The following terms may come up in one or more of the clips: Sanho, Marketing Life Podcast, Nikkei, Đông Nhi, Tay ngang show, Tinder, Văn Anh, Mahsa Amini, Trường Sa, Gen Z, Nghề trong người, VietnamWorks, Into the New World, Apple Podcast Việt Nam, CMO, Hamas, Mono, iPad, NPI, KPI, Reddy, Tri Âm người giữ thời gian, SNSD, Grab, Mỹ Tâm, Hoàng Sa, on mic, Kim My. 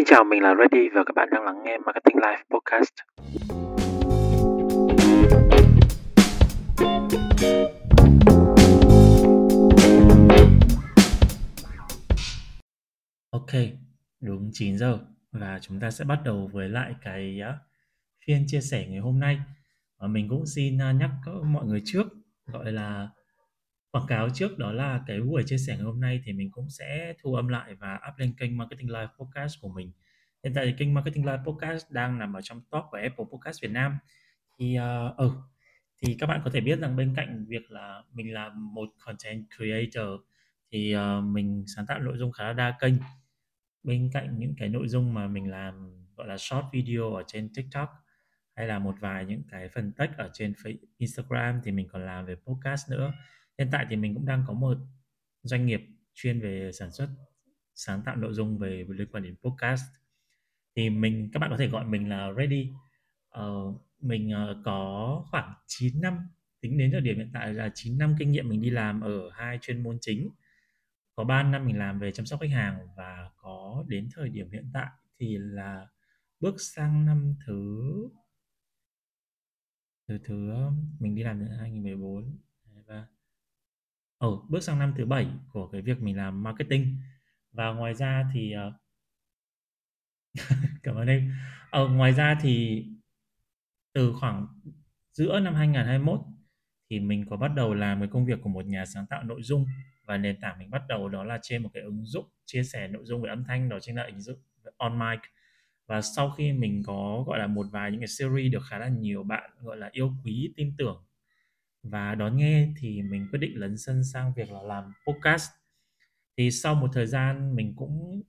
Xin chào, mình là Reddy và các bạn đang lắng nghe Marketing Life Podcast. Ok, đúng 9 giờ và chúng ta sẽ bắt đầu với lại cái phiên chia sẻ ngày hôm nay. Mình cũng xin nhắc mọi người trước, gọi là quảng cáo trước, đó là cái buổi chia sẻ ngày hôm nay thì mình cũng sẽ thu âm lại và up lên kênh Marketing Live Podcast của mình. Hiện tại thì kênh Marketing Live Podcast đang nằm ở trong top của Apple Podcast Việt Nam. Thì các bạn có thể biết rằng bên cạnh việc là mình là một content creator thì mình sáng tạo nội dung khá là đa kênh. Bên cạnh những cái nội dung mà mình làm gọi là short video ở trên TikTok hay là một vài những cái phần text ở trên Instagram thì mình còn làm về podcast nữa. Hiện tại thì mình cũng đang có một doanh nghiệp chuyên về sản xuất, sáng tạo nội dung về liên quan đến podcast. Thì các bạn có thể gọi mình là Reddy. Mình có khoảng 9 năm, tính đến thời điểm hiện tại là 9 năm kinh nghiệm mình đi làm ở hai chuyên môn chính. Có 3 năm mình làm về chăm sóc khách hàng và có đến thời điểm hiện tại thì là bước sang năm thứ mình đi làm đến 2014. Bước sang năm thứ 7 của cái việc mình làm marketing. Và ngoài ra thì cảm ơn em. Ngoài ra thì từ khoảng giữa năm 2021 thì mình có bắt đầu làm cái công việc của một nhà sáng tạo nội dung, và nền tảng mình bắt đầu đó là trên một cái ứng dụng chia sẻ nội dung về âm thanh, đó chính là ứng dụng On Mic. Và sau khi mình có gọi là một vài những cái series được khá là nhiều bạn gọi là yêu quý, tin tưởng và đón nghe, thì mình quyết định lấn sân sang việc là làm podcast. Thì sau một thời gian mình cũng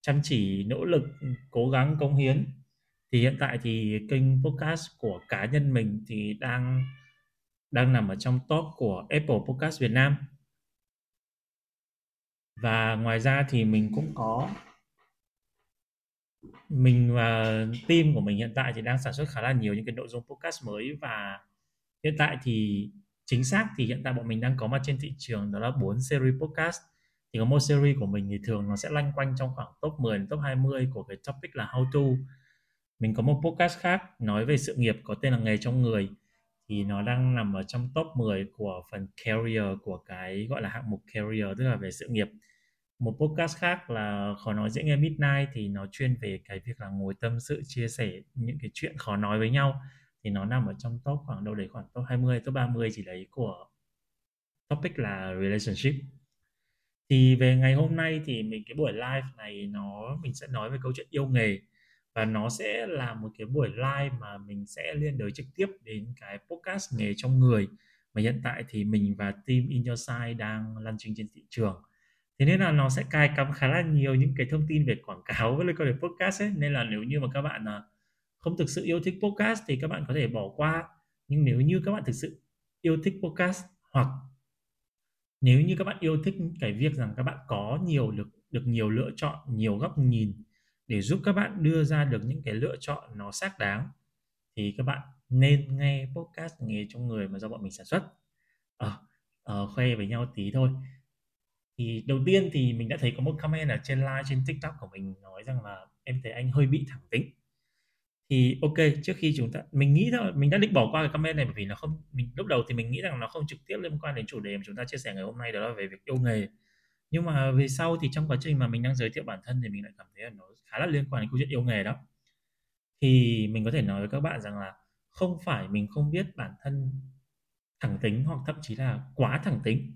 chăm chỉ, nỗ lực, cố gắng, cống hiến, thì hiện tại thì kênh podcast của cá nhân mình thì đang nằm ở trong top của Apple Podcast Việt Nam. Và ngoài ra thì mình cũng có mình và team của mình hiện tại thì đang sản xuất khá là nhiều những cái nội dung podcast mới. Và hiện tại thì chính xác thì hiện tại bọn mình đang có mặt trên thị trường đó là 4 series podcast. Thì có một series của mình thì thường nó sẽ loanh quanh trong khoảng top 10, top 20 của cái topic là how to. Mình có một podcast khác nói về sự nghiệp có tên là Nghề Trong Người, thì nó đang nằm ở trong top 10 của phần career, của cái gọi là hạng mục career, tức là về sự nghiệp. Một podcast khác là Khó Nói Dễ Nghe Midnight, thì nó chuyên về cái việc là ngồi tâm sự, chia sẻ những cái chuyện khó nói với nhau, thì nó nằm ở trong top khoảng đâu đấy khoảng top 20, top 30 chỉ đấy của topic là relationship. Thì về ngày hôm nay thì mình cái buổi live này mình sẽ nói về câu chuyện yêu nghề, và nó sẽ là một cái buổi live mà mình sẽ liên đới trực tiếp đến cái podcast Nghề Trong Người mà hiện tại thì mình và team In Your Sight đang lan truyền trên thị trường. Thế nên là nó sẽ cài cắm khá là nhiều những cái thông tin về quảng cáo với liên quan đến podcast ấy. Nên là nếu như mà các bạn không thực sự yêu thích podcast thì các bạn có thể bỏ qua. Nhưng nếu như các bạn thực sự yêu thích podcast, hoặc nếu như các bạn yêu thích cái việc rằng các bạn có được nhiều lựa chọn, nhiều góc nhìn để giúp các bạn đưa ra được những cái lựa chọn nó xác đáng, thì các bạn nên nghe podcast Nghề Trong Người mà do bọn mình sản xuất. Khoe với nhau tí thôi. Thì đầu tiên thì mình đã thấy có một comment ở trên live trên TikTok của mình nói rằng là em thấy anh hơi bị thẳng tính. Thì ok, trước khi mình nghĩ thôi, mình đã định bỏ qua cái comment này bởi vì lúc đầu thì mình nghĩ rằng nó không trực tiếp liên quan đến chủ đề mà chúng ta chia sẻ ngày hôm nay, đó là về việc yêu nghề. Nhưng mà về sau thì trong quá trình mà mình đang giới thiệu bản thân thì mình lại cảm thấy là nó khá là liên quan đến câu chuyện yêu nghề đó. Thì mình có thể nói với các bạn rằng là không phải mình không biết bản thân thẳng tính hoặc thậm chí là quá thẳng tính,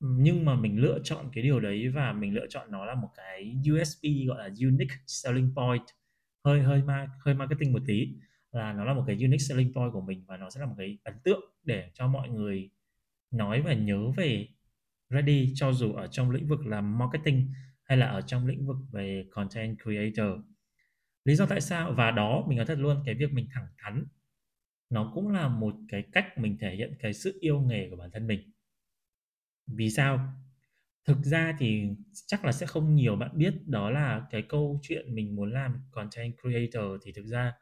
nhưng mà mình lựa chọn cái điều đấy và mình lựa chọn nó là một cái USP, gọi là Unique Selling Point, hơi marketing một tí, là nó là một cái unique selling point của mình, và nó sẽ là một cái ấn tượng để cho mọi người nói và nhớ về Reddy, cho dù ở trong lĩnh vực là marketing hay là ở trong lĩnh vực về content creator. Lý do tại sao, và đó mình nói thật luôn, cái việc mình thẳng thắn nó cũng là một cái cách mình thể hiện cái sự yêu nghề của bản thân mình. Vì sao? Thực ra thì chắc là sẽ không nhiều bạn biết, đó là cái câu chuyện mình muốn làm content creator thì thực ra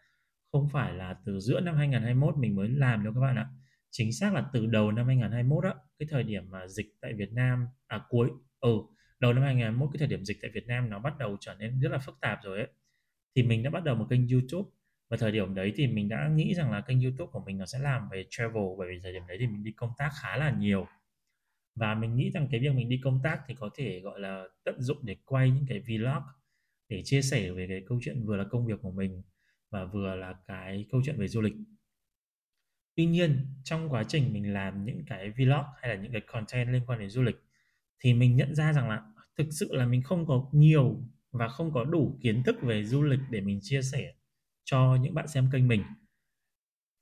không phải là từ giữa năm 2021 mình mới làm đâu các bạn ạ. Chính xác là từ đầu năm 2021 á, cái thời điểm mà dịch tại Việt Nam, đầu năm 2021, cái thời điểm dịch tại Việt Nam nó bắt đầu trở nên rất là phức tạp rồi ấy, thì mình đã bắt đầu một kênh YouTube. Và thời điểm đấy thì mình đã nghĩ rằng là kênh YouTube của mình nó sẽ làm về travel, bởi vì thời điểm đấy thì mình đi công tác khá là nhiều. Và mình nghĩ rằng cái việc mình đi công tác thì có thể gọi là tận dụng để quay những cái vlog để chia sẻ về cái câu chuyện vừa là công việc của mình và vừa là cái câu chuyện về du lịch. Tuy nhiên, trong quá trình mình làm những cái vlog hay là những cái content liên quan đến du lịch thì mình nhận ra rằng là thực sự là mình không có nhiều và không có đủ kiến thức về du lịch để mình chia sẻ cho những bạn xem kênh mình.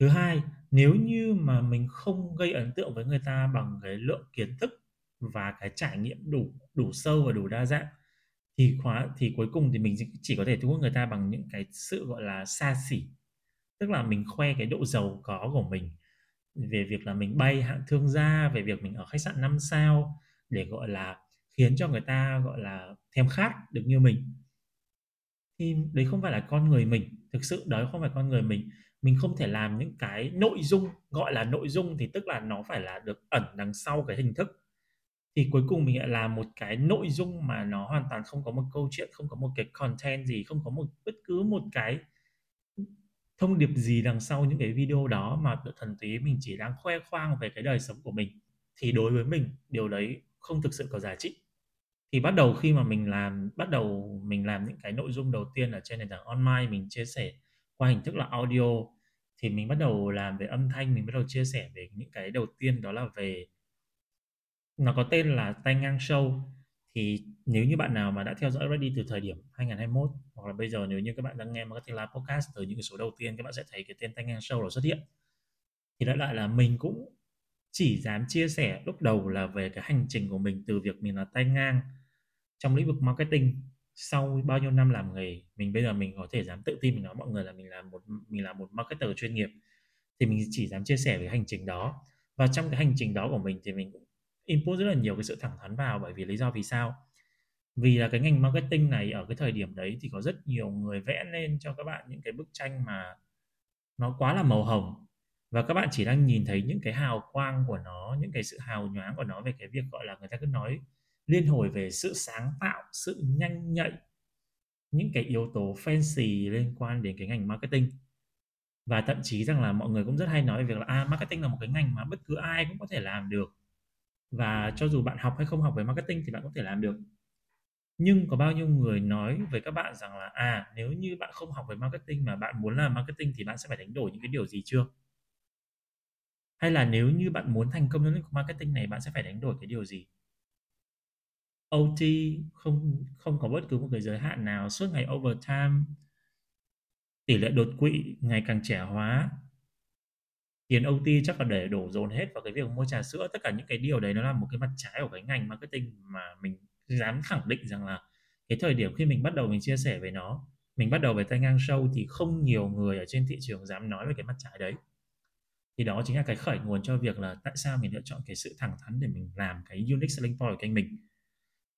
Thứ hai, nếu như mà mình không gây ấn tượng với người ta bằng cái lượng kiến thức và cái trải nghiệm đủ sâu và đủ đa dạng thì cuối cùng thì mình chỉ có thể thu hút người ta bằng những cái sự gọi là xa xỉ. Tức là mình khoe cái độ giàu có của mình, về việc là mình bay hạng thương gia, về việc mình ở khách sạn 5 sao để gọi là khiến cho người ta gọi là thèm khát được như mình. Thì đấy không phải là con người mình. Thực sự đấy không phải con người mình. Mình không thể làm những cái nội dung, gọi là nội dung thì tức là nó phải là được ẩn đằng sau cái hình thức. Thì cuối cùng mình lại làm một cái nội dung mà nó hoàn toàn không có một câu chuyện, không có một cái content gì, không có một bất cứ một cái thông điệp gì đằng sau những cái video đó, mà thuần túy mình chỉ đang khoe khoang về cái đời sống của mình. Thì đối với mình, điều đấy không thực sự có giá trị. Thì bắt đầu khi mà mình làm những cái nội dung đầu tiên ở trên nền tảng on mic, mình chia sẻ qua hình thức là audio, thì mình bắt đầu làm về âm thanh, mình bắt đầu chia sẻ về những cái đầu tiên, đó là về, nó có tên là Tay Ngang Show. Thì nếu như bạn nào mà đã theo dõi Reddy từ thời điểm 2021 hoặc là bây giờ, nếu như các bạn đang nghe Marketing Live Podcast từ những cái số đầu tiên, các bạn sẽ thấy cái tên Tay Ngang Show nó xuất hiện. Thì đại loại là mình cũng chỉ dám chia sẻ lúc đầu là về cái hành trình của mình, từ việc mình là tay ngang trong lĩnh vực marketing. Sau bao nhiêu năm làm nghề, mình bây giờ mình có thể dám tự tin mình nói mọi người là mình là một marketer chuyên nghiệp. Thì mình chỉ dám chia sẻ về hành trình đó. Và trong cái hành trình đó của mình thì mình cũng input rất là nhiều cái sự thẳng thắn vào. Bởi vì lý do vì sao? Vì là cái ngành marketing này ở cái thời điểm đấy thì có rất nhiều người vẽ lên cho các bạn những cái bức tranh mà nó quá là màu hồng, và các bạn chỉ đang nhìn thấy những cái hào quang của nó, những cái sự hào nhoáng của nó, về cái việc gọi là người ta cứ nói liên hồi về sự sáng tạo, sự nhanh nhạy, những cái yếu tố fancy liên quan đến cái ngành marketing. Và thậm chí rằng là mọi người cũng rất hay nói về việc là marketing là một cái ngành mà bất cứ ai cũng có thể làm được, và cho dù bạn học hay không học về marketing thì bạn có thể làm được. Nhưng có bao nhiêu người nói với các bạn rằng là nếu như bạn không học về marketing mà bạn muốn làm marketing thì bạn sẽ phải đánh đổi những cái điều gì chưa? Hay là nếu như bạn muốn thành công trong lĩnh vực marketing này, bạn sẽ phải đánh đổi cái điều gì? OT không có bất cứ một cái giới hạn nào, suốt ngày overtime, tỷ lệ đột quỵ ngày càng trẻ hóa, tiền OT chắc là để đổ dồn hết vào cái việc mua trà sữa. Tất cả những cái điều đấy nó là một cái mặt trái của cái ngành marketing mà mình dám khẳng định rằng là cái thời điểm khi mình bắt đầu mình chia sẻ về nó, mình bắt đầu về Tay Ngang Show, thì không nhiều người ở trên thị trường dám nói về cái mặt trái đấy. Thì đó chính là cái khởi nguồn cho việc là tại sao mình lựa chọn cái sự thẳng thắn để mình làm cái unique selling point của kênh mình.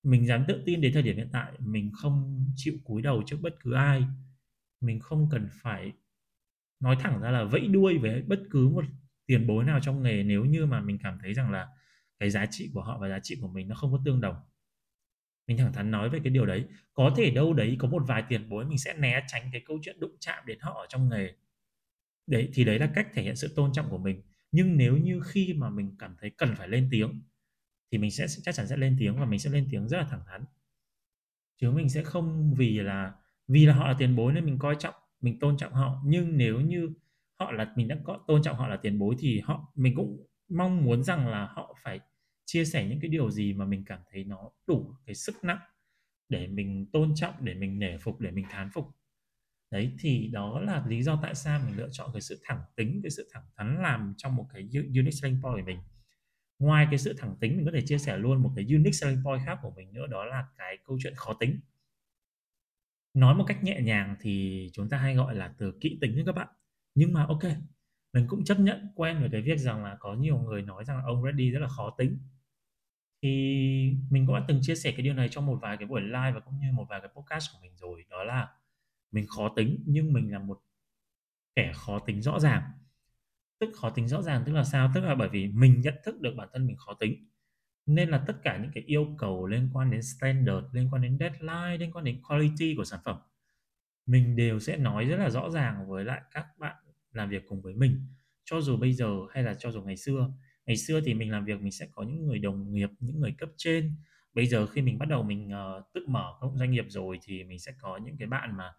Mình dám tự tin đến thời điểm hiện tại, mình không chịu cúi đầu trước bất cứ ai. Mình không cần phải nói thẳng ra là vẫy đuôi với bất cứ một tiền bối nào trong nghề nếu như mà mình cảm thấy rằng là cái giá trị của họ và giá trị của mình nó không có tương đồng. Mình thẳng thắn nói về cái điều đấy. Có thể đâu đấy có một vài tiền bối mình sẽ né tránh cái câu chuyện đụng chạm đến họ ở trong nghề. Đấy, thì đấy là cách thể hiện sự tôn trọng của mình. Nhưng nếu như khi mà mình cảm thấy cần phải lên tiếng thì mình sẽ chắc chắn sẽ lên tiếng, và mình sẽ lên tiếng rất là thẳng thắn. Chứ mình sẽ không vì là họ là tiền bối nên mình coi trọng, mình tôn trọng họ. Nhưng nếu như mình đã tôn trọng họ là tiền bối thì mình cũng mong muốn rằng là họ phải chia sẻ những cái điều gì mà mình cảm thấy nó đủ cái sức nặng để mình tôn trọng, để mình nể phục, để mình thán phục. Đấy, thì đó là lý do tại sao mình lựa chọn cái sự thẳng tính, cái sự thẳng thắn làm trong một cái unique selling point của mình. Ngoài cái sự thẳng tính, mình có thể chia sẻ luôn một cái unique selling point khác của mình nữa, đó là cái câu chuyện khó tính. Nói một cách nhẹ nhàng thì chúng ta hay gọi là từ kỹ tính đấy các bạn. Nhưng mà ok, mình cũng chấp nhận quen với cái việc rằng là có nhiều người nói rằng là ông Reddy rất là khó tính. Thì mình cũng đã từng chia sẻ cái điều này trong một vài cái buổi live và cũng như một vài cái podcast của mình rồi. Đó là mình khó tính, nhưng mình là một kẻ khó tính rõ ràng. Tức là sao? Tức là bởi vì mình nhận thức được bản thân mình khó tính, Nên là tất cả những cái yêu cầu liên quan đến standard, liên quan đến deadline, liên quan đến quality của sản phẩm, mình đều sẽ nói rất là rõ ràng với lại các bạn làm việc cùng với mình. Cho dù bây giờ hay là cho dù ngày xưa. Ngày xưa thì mình làm việc mình sẽ có những người đồng nghiệp, những người cấp trên. Bây giờ khi mình bắt đầu mình tự mở doanh nghiệp rồi thì mình sẽ có những cái bạn mà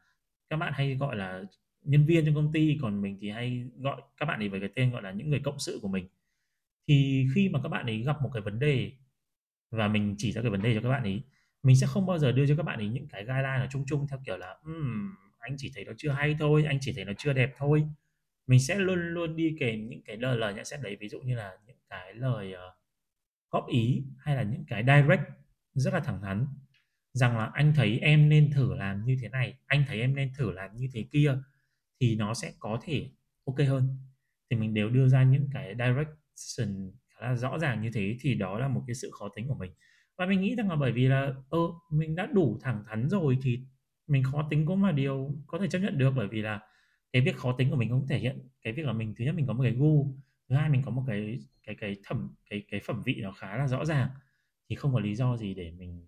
các bạn hay gọi là nhân viên trong công ty, còn mình thì hay gọi các bạn ấy với cái tên gọi là những người cộng sự của mình. Thì khi mà các bạn ấy gặp một cái vấn đề và mình chỉ ra cái vấn đề cho các bạn ấy, mình sẽ không bao giờ đưa cho các bạn ấy những cái guideline là chung chung theo kiểu là anh chỉ thấy nó chưa hay thôi, anh chỉ thấy nó chưa đẹp thôi. Mình sẽ luôn luôn đi kèm những cái lời nhận xét đấy, ví dụ như là những cái lời góp ý hay là những cái direct rất là thẳng thắn, rằng là anh thấy em nên thử làm như thế này, anh thấy em nên thử làm như thế kia thì nó sẽ có thể ok hơn. Thì mình đều đưa ra những cái direction khá là rõ ràng như thế, thì đó là một cái sự khó tính của mình. Và mình nghĩ rằng là bởi vì là mình đã đủ thẳng thắn rồi thì mình khó tính cũng là điều có thể chấp nhận được, bởi vì là cái việc khó tính của mình cũng thể hiện cái việc là mình, thứ nhất mình có một cái gu, thứ hai mình có một cái phẩm vị nó khá là rõ ràng, thì không có lý do gì để mình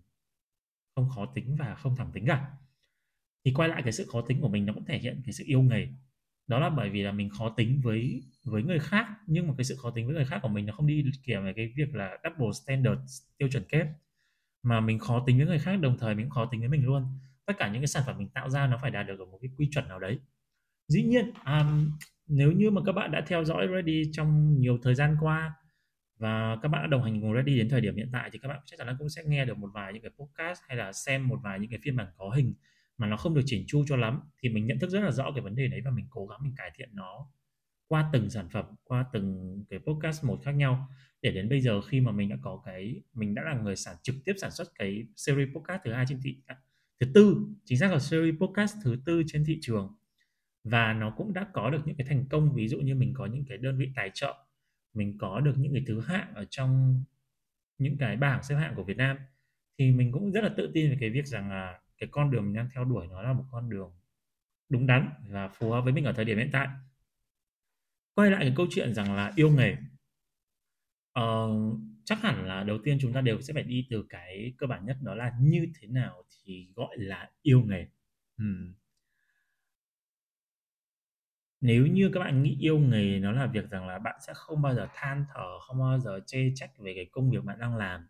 không khó tính và không thẳng tính cả. Thì quay lại cái sự khó tính của mình nó cũng thể hiện cái sự yêu nghề. Đó là bởi vì là mình khó tính với người khác, nhưng mà cái sự khó tính với người khác của mình nó không đi kèm với cái việc là double standard, tiêu chuẩn kép, mà mình khó tính với người khác đồng thời mình cũng khó tính với mình luôn. Tất cả những cái sản phẩm mình tạo ra nó phải đạt được ở một cái quy chuẩn nào đấy. Dĩ nhiên nếu như mà các bạn đã theo dõi Reddy trong nhiều thời gian qua và các bạn đã đồng hành cùng Reddy đến thời điểm hiện tại thì các bạn chắc chắn là cũng sẽ nghe được một vài những cái podcast hay là xem một vài những cái phiên bản có hình mà nó không được chỉnh chu cho lắm. Thì mình nhận thức rất là rõ cái vấn đề đấy và mình cố gắng mình cải thiện nó qua từng sản phẩm, qua từng cái podcast một khác nhau, để đến bây giờ khi mà mình đã có cái, mình đã là người trực tiếp sản xuất cái series podcast series podcast thứ tư trên thị trường. Và nó cũng đã có được những cái thành công, ví dụ như mình có những cái đơn vị tài trợ, mình có được những cái thứ hạng ở trong những cái bảng xếp hạng của Việt Nam. Thì mình cũng rất là tự tin về cái việc rằng là cái con đường mình đang theo đuổi nó là một con đường đúng đắn và phù hợp với mình ở thời điểm hiện tại. Quay lại cái câu chuyện rằng là yêu nghề, chắc hẳn là đầu tiên chúng ta đều sẽ phải đi từ cái cơ bản nhất, đó là như thế nào thì gọi là yêu nghề. Nếu như các bạn nghĩ yêu nghề nó là việc rằng là bạn sẽ không bao giờ than thở, không bao giờ chê trách về cái công việc bạn đang làm,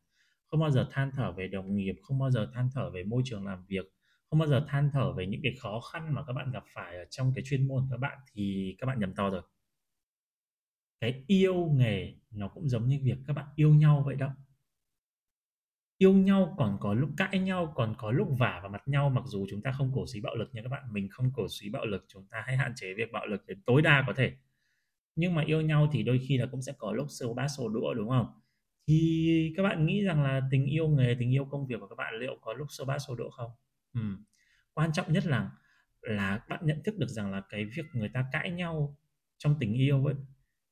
không bao giờ than thở về đồng nghiệp, không bao giờ than thở về môi trường làm việc, không bao giờ than thở về những cái khó khăn mà các bạn gặp phải ở trong cái chuyên môn của các bạn, thì các bạn nhầm to rồi. Cái yêu nghề nó cũng giống như việc các bạn yêu nhau vậy đó. Yêu nhau còn có lúc cãi nhau, còn có lúc vả vào mặt nhau, mặc dù chúng ta không cổ suý bạo lực nha các bạn. Mình không cổ suý bạo lực, chúng ta hãy hạn chế việc bạo lực đến tối đa có thể. Nhưng mà yêu nhau thì đôi khi là cũng sẽ có lúc xô bát xô đũa, đúng không? Thì các bạn nghĩ rằng là tình yêu nghề, tình yêu công việc của các bạn liệu có lúc xô bát xô đũa không? Quan trọng nhất là các bạn nhận thức được rằng là cái việc người ta cãi nhau trong tình yêu ấy,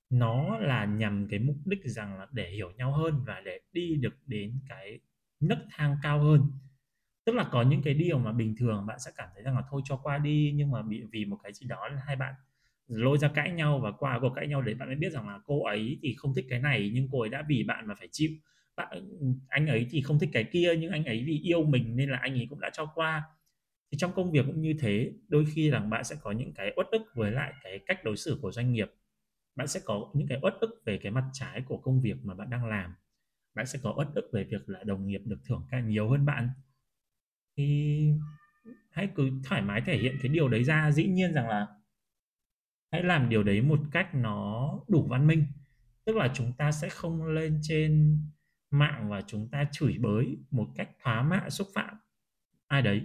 nó là nhằm cái mục đích rằng là để hiểu nhau hơn và để đi được đến cái nấc thang cao hơn. Tức là có những cái điều mà bình thường bạn sẽ cảm thấy rằng là thôi cho qua đi, nhưng mà vì một cái gì đó hai bạn lôi ra cãi nhau, và qua cuộc cãi nhau đấy bạn mới biết rằng là cô ấy thì không thích cái này nhưng cô ấy đã vì bạn mà phải chịu, anh ấy thì không thích cái kia nhưng anh ấy vì yêu mình nên là anh ấy cũng đã cho qua. Thì trong công việc cũng như thế, đôi khi là bạn sẽ có những cái uất ức với lại cái cách đối xử của doanh nghiệp, bạn sẽ có những cái uất ức về cái mặt trái của công việc mà bạn đang làm, bạn sẽ có uất ức về việc là đồng nghiệp được thưởng càng nhiều hơn bạn. Thì hãy cứ thoải mái thể hiện cái điều đấy ra. Dĩ nhiên rằng là hãy làm điều đấy một cách nó đủ văn minh, tức là chúng ta sẽ không lên trên mạng và chúng ta chửi bới một cách thóa mạ, xúc phạm ai đấy.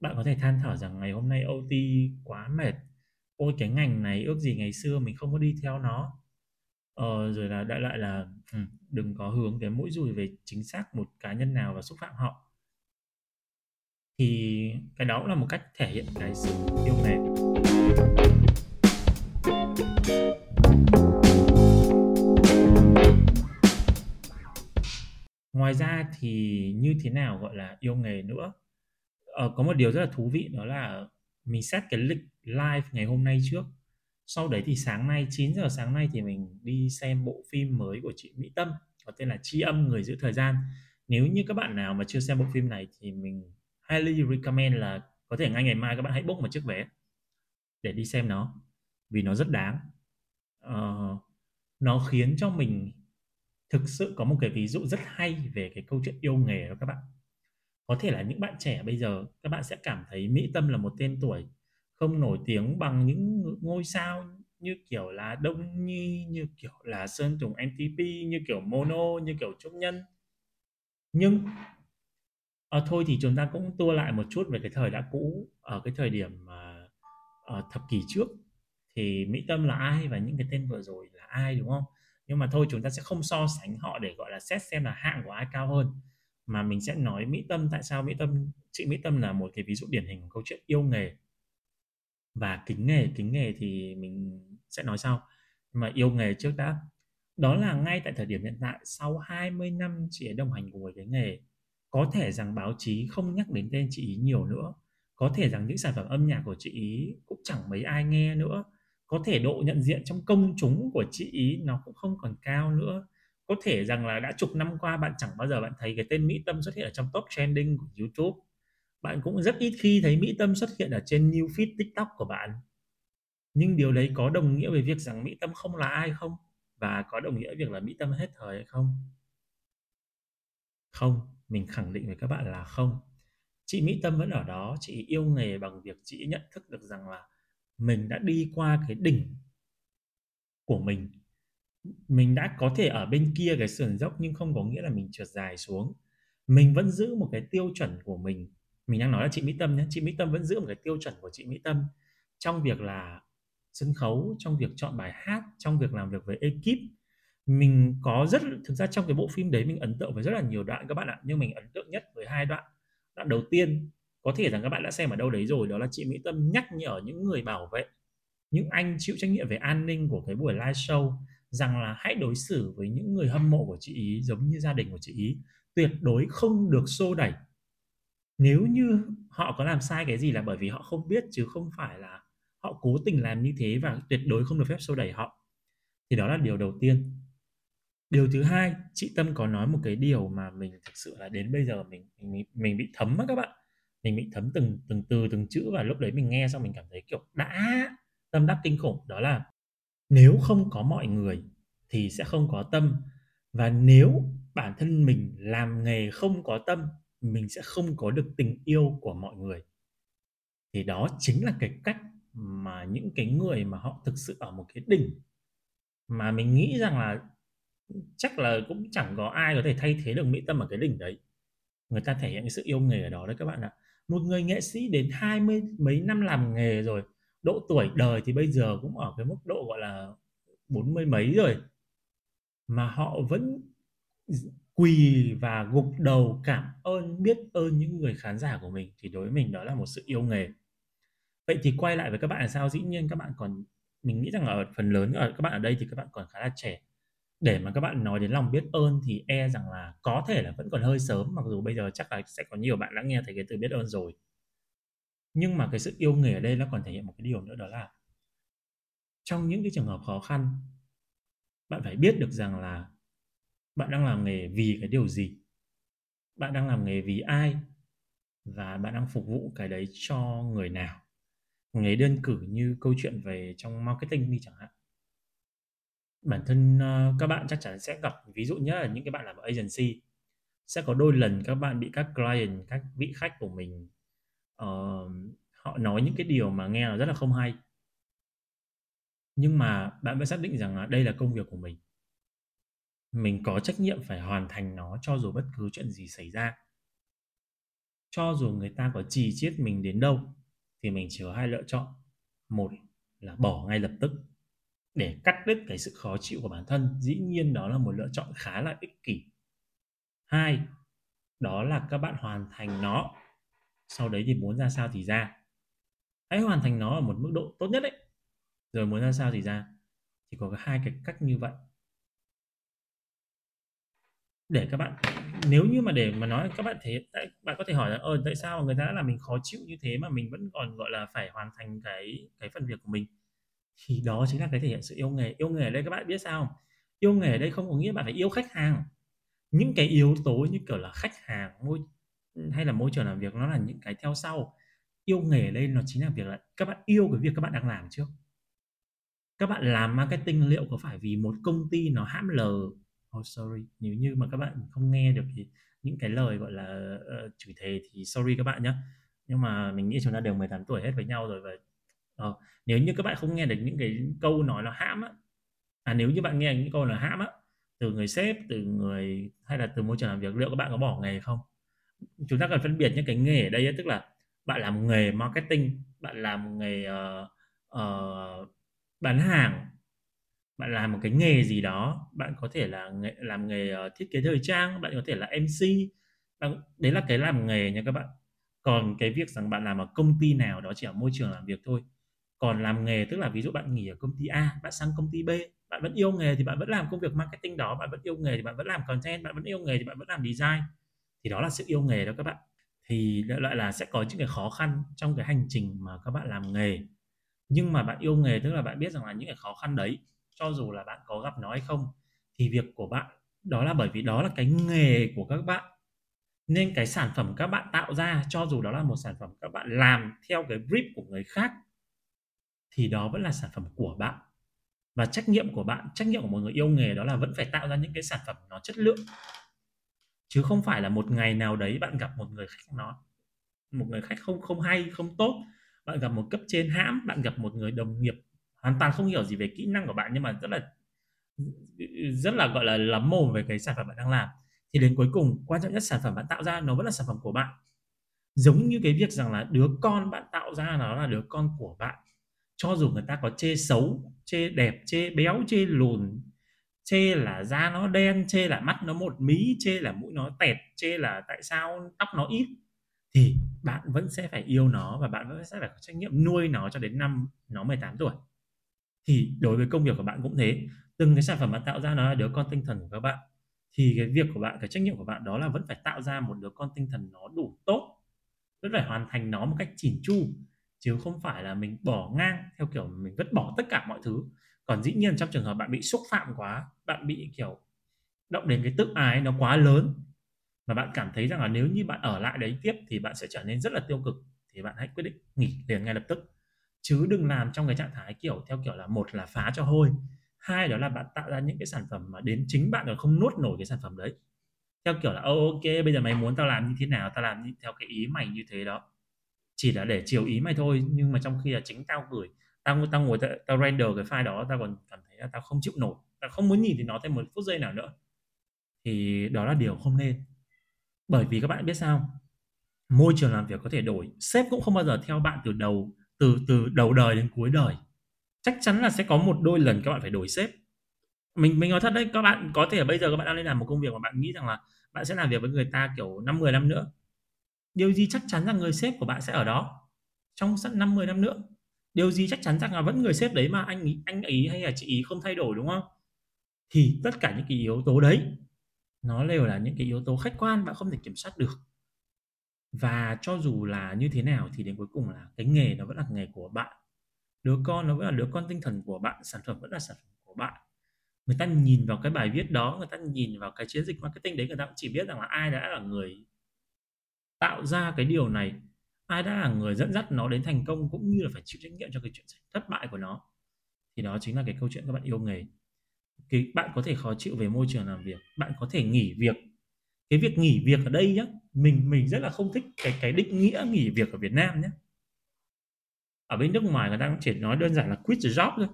Bạn có thể than thở rằng ngày hôm nay OT quá mệt, ôi cái ngành này ước gì ngày xưa mình không có đi theo nó, rồi là đại loại là đừng có hướng cái mũi dùi về chính xác một cá nhân nào và xúc phạm họ. Thì cái đó là một cách thể hiện cái sự yêu nghề. Ngoài ra thì như thế nào gọi là yêu nghề nữa, có một điều rất là thú vị, đó là mình set cái lịch live ngày hôm nay trước. Sau đấy thì sáng nay, 9 giờ sáng nay thì mình đi xem bộ phim mới của chị Mỹ Tâm, có tên là Tri Âm Người Giữ Thời Gian. Nếu như các bạn nào mà chưa xem bộ phim này thì mình highly recommend là có thể ngay ngày mai các bạn hãy book một chiếc vé để đi xem nó, vì nó rất đáng. Nó khiến cho mình thực sự có một cái ví dụ rất hay về cái câu chuyện yêu nghề đó các bạn. Có thể là những bạn trẻ bây giờ các bạn sẽ cảm thấy Mỹ Tâm là một tên tuổi không nổi tiếng bằng những ngôi sao như kiểu là Đông Nhi, như kiểu là Sơn Tùng MTP, như kiểu Mono, như kiểu Trung Nhân. Nhưng thôi thì chúng ta cũng tua lại một chút về cái thời đã cũ. Ở cái thời điểm thập kỷ trước thì Mỹ Tâm là ai và những cái tên vừa rồi là ai, đúng không? Nhưng mà thôi, chúng ta sẽ không so sánh họ để gọi là xét xem là hạng của ai cao hơn, mà mình sẽ nói Mỹ Tâm, tại sao chị Mỹ Tâm là một cái ví dụ điển hình của câu chuyện yêu nghề và kính nghề thì mình sẽ nói sau. Nhưng mà yêu nghề trước đã. Đó là ngay tại thời điểm hiện tại, sau 20 năm chị ấy đồng hành cùng với cái nghề, có thể rằng báo chí không nhắc đến tên chị ý nhiều nữa, có thể rằng những sản phẩm âm nhạc của chị ý cũng chẳng mấy ai nghe nữa, có thể độ nhận diện trong công chúng của chị ý nó cũng không còn cao nữa, có thể rằng là đã chục năm qua bạn chẳng bao giờ bạn thấy cái tên Mỹ Tâm xuất hiện ở trong top trending của YouTube, bạn cũng rất ít khi thấy Mỹ Tâm xuất hiện ở trên new feed TikTok của bạn. Nhưng điều đấy có đồng nghĩa với việc rằng Mỹ Tâm không là ai không? Và có đồng nghĩa với việc là Mỹ Tâm hết thời hay không? Không, mình khẳng định với các bạn là không. Chị Mỹ Tâm vẫn ở đó, chị yêu nghề bằng việc chị nhận thức được rằng là mình đã đi qua cái đỉnh của mình. Mình đã có thể ở bên kia cái sườn dốc nhưng không có nghĩa là mình trượt dài xuống. Mình vẫn giữ một cái tiêu chuẩn của mình. Mình đang nói là chị Mỹ Tâm nhé. Chị Mỹ Tâm vẫn giữ một cái tiêu chuẩn của chị Mỹ Tâm trong việc là sân khấu, trong việc chọn bài hát, trong việc làm việc với ekip. Mình có rất, thực ra trong cái bộ phim đấy mình ấn tượng với rất là nhiều đoạn các bạn ạ, nhưng mình ấn tượng nhất với hai đoạn. Đoạn đầu tiên có thể rằng các bạn đã xem ở đâu đấy rồi, đó là chị Mỹ Tâm nhắc nhở những người bảo vệ, những anh chịu trách nhiệm về an ninh của cái buổi live show rằng là hãy đối xử với những người hâm mộ của chị ý giống như gia đình của chị ý, tuyệt đối không được xô đẩy. Nếu như họ có làm sai cái gì là bởi vì họ không biết chứ không phải là họ cố tình làm như thế, và tuyệt đối không được phép xô đẩy họ. Thì đó là điều đầu tiên. Điều thứ hai, chị Tâm có nói một cái điều mà mình thực sự là đến bây giờ mình bị thấm á các bạn. Mình bị thấm từng từ từng chữ, và lúc đấy mình nghe xong mình cảm thấy kiểu đã, Tâm đắc kinh khủng. Đó là nếu không có mọi người thì sẽ không có Tâm, và nếu bản thân mình làm nghề không có tâm, mình sẽ không có được tình yêu của mọi người. Thì đó chính là cái cách mà những cái người mà họ thực sự ở một cái đỉnh mà mình nghĩ rằng là chắc là cũng chẳng có ai có thể thay thế được Mỹ Tâm ở cái đỉnh đấy, người ta thể hiện cái sự yêu nghề ở đó đấy các bạn ạ. Một người nghệ sĩ đến 20 mấy năm làm nghề rồi, độ tuổi đời thì bây giờ cũng ở cái mức độ gọi là 40 mấy rồi, mà họ vẫn quỳ và gục đầu cảm ơn, biết ơn những người khán giả của mình. Thì đối với mình đó là một sự yêu nghề. Vậy thì quay lại với các bạn là sao? Dĩ nhiên các bạn còn, mình nghĩ rằng là phần lớn ở các bạn ở đây thì các bạn còn khá là trẻ để mà các bạn nói đến lòng biết ơn, thì e rằng là có thể là vẫn còn hơi sớm, mặc dù bây giờ chắc là sẽ có nhiều bạn đã nghe thấy cái từ biết ơn rồi. Nhưng mà cái sự yêu nghề ở đây nó còn thể hiện một cái điều nữa, đó là trong những cái trường hợp khó khăn, bạn phải biết được rằng là bạn đang làm nghề vì cái điều gì, bạn đang làm nghề vì ai, và bạn đang phục vụ cái đấy cho người nào. Nghề đơn cử như câu chuyện về trong marketing đi chẳng hạn. Bản thân các bạn chắc chắn sẽ gặp, ví dụ nhất là những cái bạn làm ở agency, sẽ có đôi lần các bạn bị các client, các vị khách của mình họ nói những cái điều mà nghe là rất là không hay. Nhưng mà bạn phải xác định rằng là đây là công việc của mình. Mình có trách nhiệm phải hoàn thành nó cho dù bất cứ chuyện gì xảy ra. Cho dù người ta có chì chiết mình đến đâu thì mình chỉ có hai lựa chọn. Một là bỏ ngay lập tức để cắt đứt cái sự khó chịu của bản thân. Dĩ nhiên đó là một lựa chọn khá là ích kỷ. Hai, đó là các bạn hoàn thành nó. Sau đấy thì muốn ra sao thì ra. Hãy hoàn thành nó ở một mức độ tốt nhất đấy. Rồi muốn ra sao thì ra. Chỉ có hai cái cách như vậy. Để các bạn, nếu như mà để mà nói các bạn thế, bạn có thể hỏi là tại sao người ta đã làm mình khó chịu như thế mà mình vẫn còn gọi là phải hoàn thành cái phần việc của mình. Thì đó chính là cái thể hiện sự yêu nghề. Yêu nghề ở đây các bạn biết sao không? Yêu nghề ở đây không có nghĩa bạn phải yêu khách hàng, những cái yếu tố như kiểu là khách hàng hay là môi trường làm việc, nó là những cái theo sau. Yêu nghề ở đây nó chính là việc là các bạn yêu cái việc các bạn đang làm trước. Các bạn làm marketing liệu có phải vì một công ty nó hãm lờ, nếu như mà các bạn không nghe được thì những cái lời gọi là chửi thề thì sorry các bạn nhé. Nhưng mà mình nghĩ chúng ta đều 18 tuổi hết với nhau rồi. Và nếu như các bạn không nghe được những cái câu nói nó hãm á, nếu như bạn nghe những câu nói hãm á, từ người sếp, từ người hay là từ môi trường làm việc, liệu các bạn có bỏ nghề không? Chúng ta cần phân biệt những cái nghề ở đây ấy, tức là bạn làm nghề marketing, bạn làm nghề bán hàng, bạn làm một cái nghề gì đó, bạn có thể là làm nghề thiết kế thời trang, bạn có thể là MC, đấy là cái làm nghề nha các bạn. Còn cái việc rằng bạn làm ở công ty nào đó chỉ ở môi trường làm việc thôi. Còn làm nghề tức là ví dụ bạn nghỉ ở công ty A, bạn sang công ty B, bạn vẫn yêu nghề thì bạn vẫn làm công việc marketing đó, bạn vẫn yêu nghề thì bạn vẫn làm content, bạn vẫn yêu nghề thì bạn vẫn làm design. Thì đó là sự yêu nghề đó các bạn. Thì lại là sẽ có những cái khó khăn trong cái hành trình mà các bạn làm nghề. Nhưng mà bạn yêu nghề tức là bạn biết rằng là những cái khó khăn đấy, cho dù là bạn có gặp nó hay không, thì việc của bạn đó là bởi vì đó là cái nghề của các bạn. Nên cái sản phẩm các bạn tạo ra, cho dù đó là một sản phẩm các bạn làm theo cái brief của người khác, thì đó vẫn là sản phẩm của bạn. Và trách nhiệm của bạn, trách nhiệm của một người yêu nghề đó là vẫn phải tạo ra những cái sản phẩm nó chất lượng. Chứ không phải là một ngày nào đấy bạn gặp một người khách không hay, không tốt, bạn gặp một cấp trên hãm, bạn gặp một người đồng nghiệp hoàn toàn không hiểu gì về kỹ năng của bạn nhưng mà rất là gọi là lắm mồm về cái sản phẩm bạn đang làm. Thì đến cuối cùng, quan trọng nhất sản phẩm bạn tạo ra nó vẫn là sản phẩm của bạn. Giống như cái việc rằng là đứa con bạn tạo ra nó là đứa con của bạn. Cho dù người ta có chê xấu, chê đẹp, chê béo, chê lùn, chê là da nó đen, chê là mắt nó một mí, chê là mũi nó tẹt, chê là tại sao tóc nó ít, thì bạn vẫn sẽ phải yêu nó và bạn vẫn sẽ phải có trách nhiệm nuôi nó cho đến năm nó 18 tuổi. Thì đối với công việc của bạn cũng thế. Từng cái sản phẩm bạn tạo ra nó là đứa con tinh thần của các bạn. Thì cái việc của bạn, cái trách nhiệm của bạn đó là vẫn phải tạo ra một đứa con tinh thần nó đủ tốt, vẫn phải hoàn thành nó một cách chỉn chu. Chứ không phải là mình bỏ ngang theo kiểu mình vứt bỏ tất cả mọi thứ. Còn dĩ nhiên trong trường hợp bạn bị xúc phạm quá, bạn bị kiểu động đến cái tự ái nó quá lớn mà bạn cảm thấy rằng là nếu như bạn ở lại đấy tiếp thì bạn sẽ trở nên rất là tiêu cực, thì bạn hãy quyết định nghỉ liền ngay lập tức. Chứ đừng làm trong cái trạng thái kiểu theo kiểu là một là phá cho hôi, hai đó là bạn tạo ra những cái sản phẩm mà đến chính bạn còn không nuốt nổi cái sản phẩm đấy. Theo kiểu là ok, bây giờ mày muốn tao làm như thế nào, tao làm theo cái ý mày như thế đó, chỉ là để chiều ý mày thôi. Nhưng mà trong khi là chính tao gửi, tao ngồi tao render cái file đó, tao còn cảm thấy là tao không chịu nổi, tao không muốn nhìn thì nó thêm một phút giây nào nữa. Thì đó là điều không nên. Bởi vì các bạn biết sao, môi trường làm việc có thể đổi, sếp cũng không bao giờ theo bạn từ đầu đời đến cuối đời. Chắc chắn là sẽ có một đôi lần các bạn phải đổi sếp. Mình nói thật đấy, các bạn có thể bây giờ các bạn đang lên làm một công việc mà bạn nghĩ rằng là bạn sẽ làm việc với người ta kiểu 5-10 năm nữa. Điều gì chắc chắn rằng người sếp của bạn sẽ ở đó trong 5-10 năm nữa? Điều gì chắc chắn rằng là vẫn người sếp đấy mà anh ấy hay là chị ấy không thay đổi, đúng không? Thì tất cả những cái yếu tố đấy nó đều là những cái yếu tố khách quan, bạn không thể kiểm soát được. Và cho dù là như thế nào thì đến cuối cùng là cái nghề nó vẫn là nghề của bạn. Đứa con nó vẫn là đứa con tinh thần của bạn, sản phẩm vẫn là sản phẩm của bạn. Người ta nhìn vào cái bài viết đó, người ta nhìn vào cái chiến dịch marketing đấy, người ta cũng chỉ biết rằng là ai đã là người tạo ra cái điều này, ai đã là người dẫn dắt nó đến thành công cũng như là phải chịu trách nhiệm cho cái chuyện thất bại của nó. Thì đó chính là cái câu chuyện các bạn yêu nghề. Bạn có thể khó chịu về môi trường làm việc, bạn có thể nghỉ việc. Cái việc nghỉ việc ở đây nhá, mình rất là không thích cái định nghĩa nghỉ việc ở Việt Nam nhé. Ở bên nước ngoài người ta cũng chỉ nói đơn giản là quit the job thôi.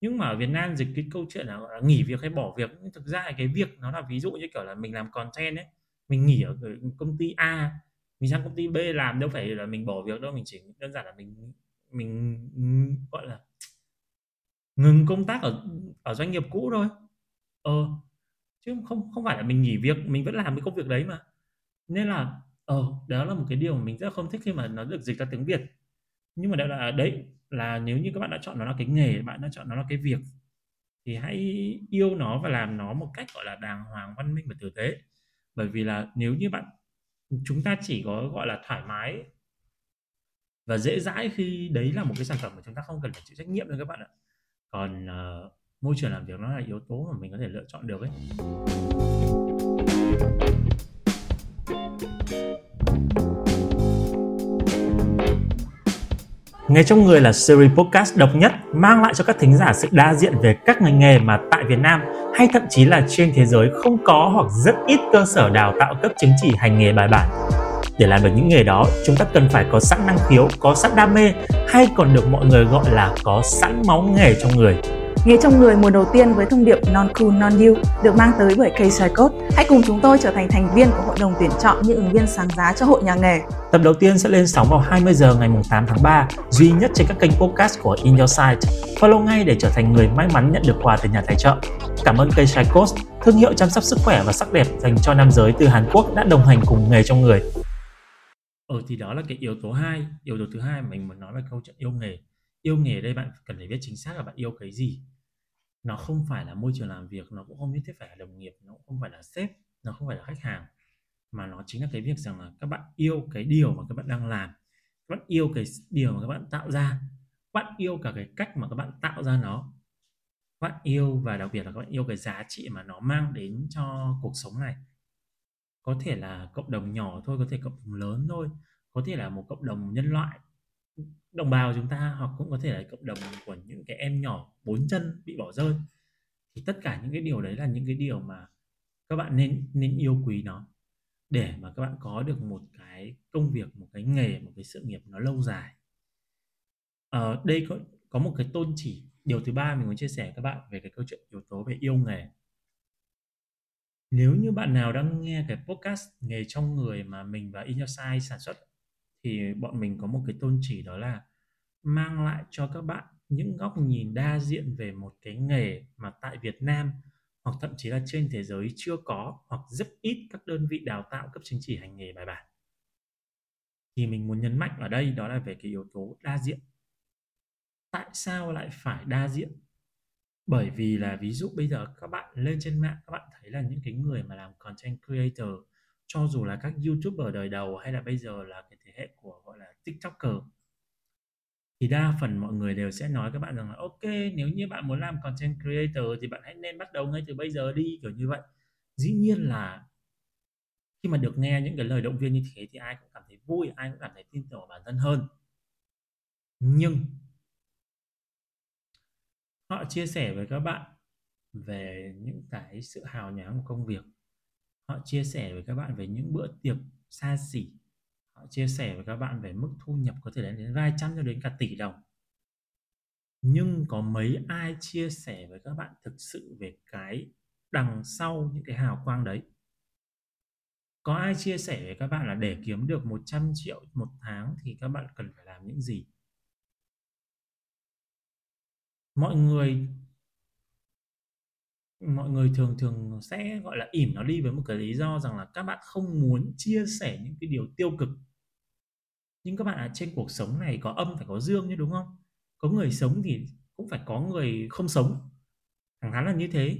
Nhưng mà ở Việt Nam dịch cái câu chuyện là nghỉ việc hay bỏ việc. Nhưng thực ra cái việc nó là ví dụ như kiểu là mình làm content ấy, mình nghỉ ở công ty A, mình sang công ty B làm, đâu phải là mình bỏ việc đâu. Mình chỉ đơn giản là mình gọi là ngừng công tác ở doanh nghiệp cũ thôi. Chứ không phải là mình nghỉ việc, mình vẫn làm cái công việc đấy mà. Nên là đó là một cái điều mà mình rất không thích khi mà nó được dịch ra tiếng Việt. Nhưng mà đấy là nếu như các bạn đã chọn nó là cái nghề, bạn đã chọn nó là cái việc, thì hãy yêu nó và làm nó một cách gọi là đàng hoàng, văn minh và tử tế. Bởi vì là nếu như chúng ta chỉ có gọi là thoải mái và dễ dãi khi đấy là một cái sản phẩm mà chúng ta không cần phải chịu trách nhiệm đâu các bạn ạ. Còn môi trường làm việc nó là yếu tố mà mình có thể lựa chọn được ấy. Nghề trong người là series podcast độc nhất mang lại cho các thính giả sự đa diện về các ngành nghề mà tại Việt Nam hay thậm chí là trên thế giới không có hoặc rất ít cơ sở đào tạo cấp chứng chỉ hành nghề bài bản. Để làm được những nghề đó, chúng ta cần phải có sẵn năng khiếu, có sẵn đam mê hay còn được mọi người gọi là có sẵn máu nghề trong người. Nghề trong người mùa đầu tiên với thông điệp non cool non you được mang tới bởi K-Cyte Code. Hãy cùng chúng tôi trở thành thành viên của hội đồng tuyển chọn những ứng viên sáng giá cho hội nhà nghề. Tập đầu tiên sẽ lên sóng vào 20 giờ ngày 8 tháng 3, duy nhất trên các kênh podcast của In Your Sight. Follow ngay để trở thành người may mắn nhận được quà từ nhà tài trợ. Cảm ơn K-Cyte Code, thương hiệu chăm sóc sức khỏe và sắc đẹp dành cho nam giới từ Hàn Quốc đã đồng hành cùng nghề trong người. Thì đó là cái yếu tố thứ hai mình muốn nói về câu chuyện yêu nghề. Yêu nghề đây bạn cần phải biết chính xác là bạn yêu cái gì. Nó không phải là môi trường làm việc, nó cũng không nhất thiết phải là đồng nghiệp, nó cũng không phải là sếp, nó không phải là khách hàng, mà nó chính là cái việc rằng là các bạn yêu cái điều mà các bạn đang làm, các bạn yêu cái điều mà các bạn tạo ra, các bạn yêu cả cái cách mà các bạn tạo ra nó, các bạn yêu và đặc biệt là các bạn yêu cái giá trị mà nó mang đến cho cuộc sống này. Có thể là cộng đồng nhỏ thôi, có thể cộng đồng lớn thôi, có thể là một cộng đồng nhân loại, đồng bào chúng ta, hoặc cũng có thể là cộng đồng của những cái em nhỏ 4 chân bị bỏ rơi. Thì tất cả những cái điều đấy là những cái điều mà các bạn nên yêu quý nó để mà các bạn có được một cái công việc, một cái nghề, một cái sự nghiệp nó lâu dài. Ở đây có một cái tôn chỉ. Điều thứ ba mình muốn chia sẻ với các bạn về cái câu chuyện yếu tố về yêu nghề. Nếu như bạn nào đang nghe cái podcast Nghề trong người mà mình và In Your Sight sản xuất thì bọn mình có một cái tôn chỉ, đó là mang lại cho các bạn những góc nhìn đa diện về một cái nghề mà tại Việt Nam hoặc thậm chí là trên thế giới chưa có hoặc rất ít các đơn vị đào tạo cấp chứng chỉ hành nghề bài bản. Thì mình muốn nhấn mạnh ở đây đó là về cái yếu tố đa diện. Tại sao lại phải đa diện? Bởi vì là ví dụ bây giờ các bạn lên trên mạng, các bạn thấy là những cái người mà làm content creator, cho dù là các YouTuber đời đầu hay là bây giờ là cái thế hệ của gọi là TikToker, thì đa phần mọi người đều sẽ nói các bạn rằng là ok, nếu như bạn muốn làm content creator thì bạn hãy nên bắt đầu ngay từ bây giờ đi, kiểu như vậy. Dĩ nhiên là khi mà được nghe những cái lời động viên như thế thì ai cũng cảm thấy vui, ai cũng cảm thấy tin tưởng vào bản thân hơn. Nhưng họ chia sẻ với các bạn về những cái sự hào nhoáng của công việc. Họ chia sẻ với các bạn về những bữa tiệc xa xỉ. Họ chia sẻ với các bạn về mức thu nhập có thể đến vài trăm cho đến cả tỷ đồng. Nhưng có mấy ai chia sẻ với các bạn thực sự về cái đằng sau những cái hào quang đấy? Có ai chia sẻ với các bạn là để kiếm được 100 triệu một tháng thì các bạn cần phải làm những gì? Mọi người thường sẽ gọi là ỉm nó đi với một cái lý do rằng là các bạn không muốn chia sẻ những cái điều tiêu cực. Nhưng các bạn ở trên cuộc sống này có âm phải có dương chứ, đúng không? Có người sống thì cũng phải có người không sống. Thẳng thắn là như thế.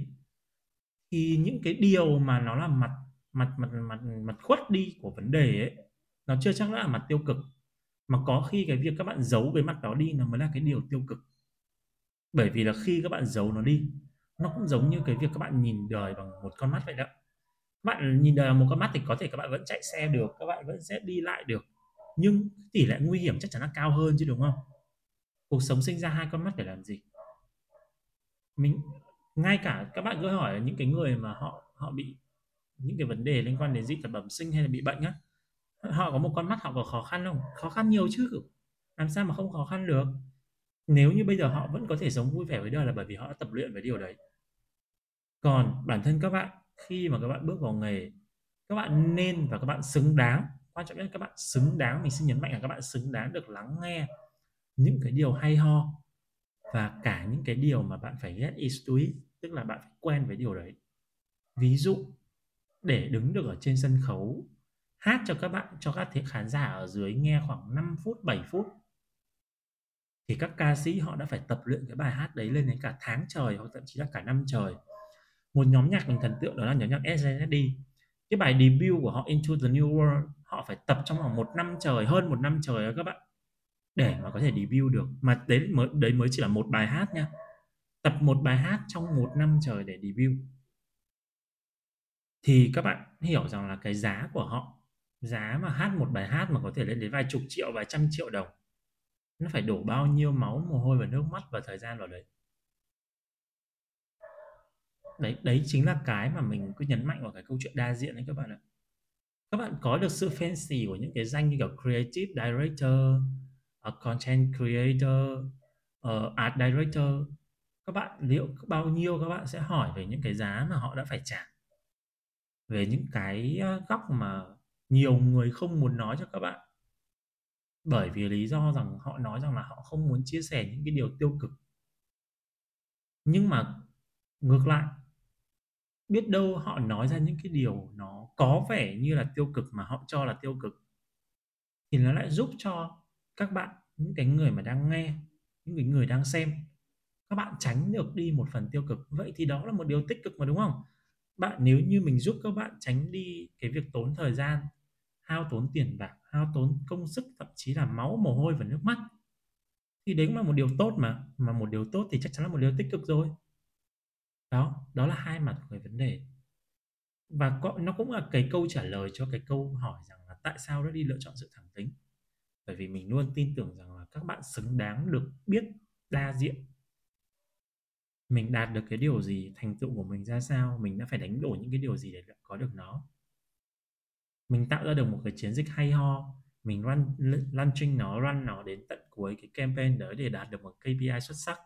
Thì những cái điều mà nó là mặt khuất đi của vấn đề ấy, nó chưa chắc đã là mặt tiêu cực. Mà có khi cái việc các bạn giấu cái mặt đó đi nó mới là cái điều tiêu cực. Bởi vì là khi các bạn giấu nó đi, nó cũng giống như cái việc các bạn nhìn đời bằng một con mắt vậy đó. Các bạn nhìn đời bằng một con mắt thì có thể các bạn vẫn chạy xe được, các bạn vẫn sẽ đi lại được, nhưng tỷ lệ nguy hiểm chắc chắn là cao hơn chứ, đúng không? Cuộc sống sinh ra 2 con mắt để làm gì? Mình ngay cả các bạn cứ hỏi những cái người mà họ bị những cái vấn đề liên quan đến dị tật bẩm sinh hay là bị bệnh á, họ có một con mắt họ có khó khăn không? Khó khăn nhiều chứ, làm sao mà không khó khăn được. Nếu như bây giờ họ vẫn có thể sống vui vẻ với đời là bởi vì họ đã tập luyện với điều đấy. Còn bản thân các bạn, khi mà các bạn bước vào nghề, các bạn nên và các bạn xứng đáng. Quan trọng nhất là các bạn xứng đáng. Mình xin nhấn mạnh là các bạn xứng đáng được lắng nghe những cái điều hay ho và cả những cái điều mà bạn phải get used to it, tức là bạn phải quen với điều đấy. Ví dụ, để đứng được ở trên sân khấu hát cho các bạn, cho các khán giả ở dưới nghe khoảng 5 phút, 7 phút thì các ca sĩ họ đã phải tập luyện cái bài hát đấy lên đến cả tháng trời hoặc thậm chí là cả năm trời. Một nhóm nhạc mình thần tượng đó là nhóm nhạc SNSD. Cái bài debut của họ Into the New World họ phải tập trong vòng hơn một năm trời rồi các bạn, để mà có thể debut được. Mà đấy mới chỉ là một bài hát nha. Tập một bài hát trong 1 năm trời để debut. thì các bạn hiểu rằng là cái giá của họ, giá mà hát một bài hát mà có thể lên đến vài chục triệu, vài trăm triệu đồng, nó phải đổ bao nhiêu máu, mồ hôi và nước mắt và thời gian vào đấy. Đấy chính là cái mà mình cứ nhấn mạnh vào cái câu chuyện đa diện đấy các bạn ạ. Các bạn có được sự fancy của những cái danh như kiểu Creative Director, Content Creator, Art Director. Các bạn liệu bao nhiêu các bạn sẽ hỏi về những cái giá mà họ đã phải trả, về những cái góc mà nhiều người không muốn nói cho các bạn, bởi vì lý do rằng họ nói rằng là họ không muốn chia sẻ những cái điều tiêu cực. Nhưng mà ngược lại, biết đâu họ nói ra những cái điều nó có vẻ như là tiêu cực mà họ cho là tiêu cực, thì nó lại giúp cho các bạn, những cái người mà đang nghe, những cái người đang xem, các bạn tránh được đi một phần tiêu cực. Vậy thì đó là một điều tích cực mà, đúng không? Nếu như mình giúp các bạn tránh đi cái việc tốn thời gian, hao tốn tiền bạc, hao tốn công sức, thậm chí là máu, mồ hôi và nước mắt, thì đấy cũng là một điều tốt mà một điều tốt thì chắc chắn là một điều tích cực rồi. Đó là hai mặt của cái vấn đề. Và nó cũng là cái câu trả lời cho cái câu hỏi rằng là tại sao Reddy lựa chọn sự thẳng tính. Bởi vì mình luôn tin tưởng rằng là các bạn xứng đáng được biết đa diện. Mình đạt được cái điều gì, thành tựu của mình ra sao, mình đã phải đánh đổi những cái điều gì để có được nó. Mình tạo ra được một cái chiến dịch hay ho, mình run nó đến tận cuối cái campaign đấy để đạt được một KPI xuất sắc.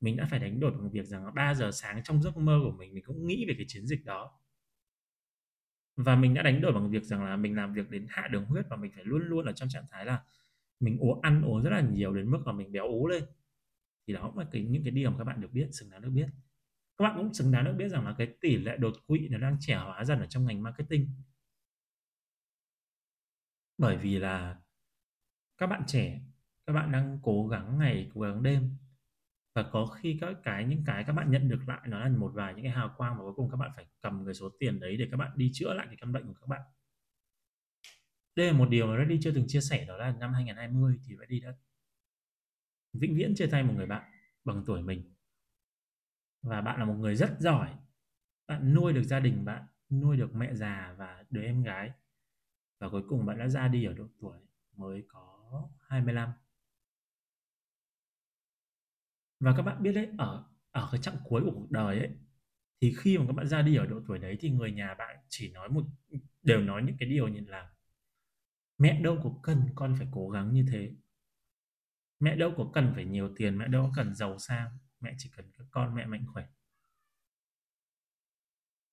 Mình đã phải đánh đổi bằng việc rằng là 3 giờ sáng trong giấc mơ của mình cũng nghĩ về cái chiến dịch đó. Và mình đã đánh đổi bằng việc rằng là mình làm việc đến hạ đường huyết và mình phải luôn luôn ở trong trạng thái là mình ăn uống rất là nhiều đến mức mà mình béo ú lên. Thì đó là những cái điều mà các bạn được biết, xứng đáng được biết. Các bạn cũng xứng đáng được biết rằng là cái tỷ lệ đột quỵ nó đang trẻ hóa dần ở trong ngành marketing. Bởi vì là các bạn trẻ, các bạn đang cố gắng ngày, cố gắng đêm, và có khi những cái các bạn nhận được lại nó là một vài những cái hào quang, mà cuối cùng các bạn phải cầm cái số tiền đấy để các bạn đi chữa lại cái căn bệnh của các bạn. Đây là một điều mà Reddy chưa từng chia sẻ, đó là năm 2020 thì Reddy đã vĩnh viễn chia tay một người bạn bằng tuổi mình. Và bạn là một người rất giỏi, bạn nuôi được gia đình, bạn nuôi được mẹ già và đứa em gái, và cuối cùng bạn đã ra đi ở độ tuổi mới có 25. Và các bạn biết đấy, ở cái chặng cuối của cuộc đời ấy, thì khi mà các bạn ra đi ở độ tuổi đấy thì người nhà bạn chỉ đều nói những cái điều như là mẹ đâu có cần con phải cố gắng như thế, mẹ đâu có cần phải nhiều tiền, mẹ đâu có cần giàu sang, mẹ chỉ cần các con mẹ mạnh khỏe.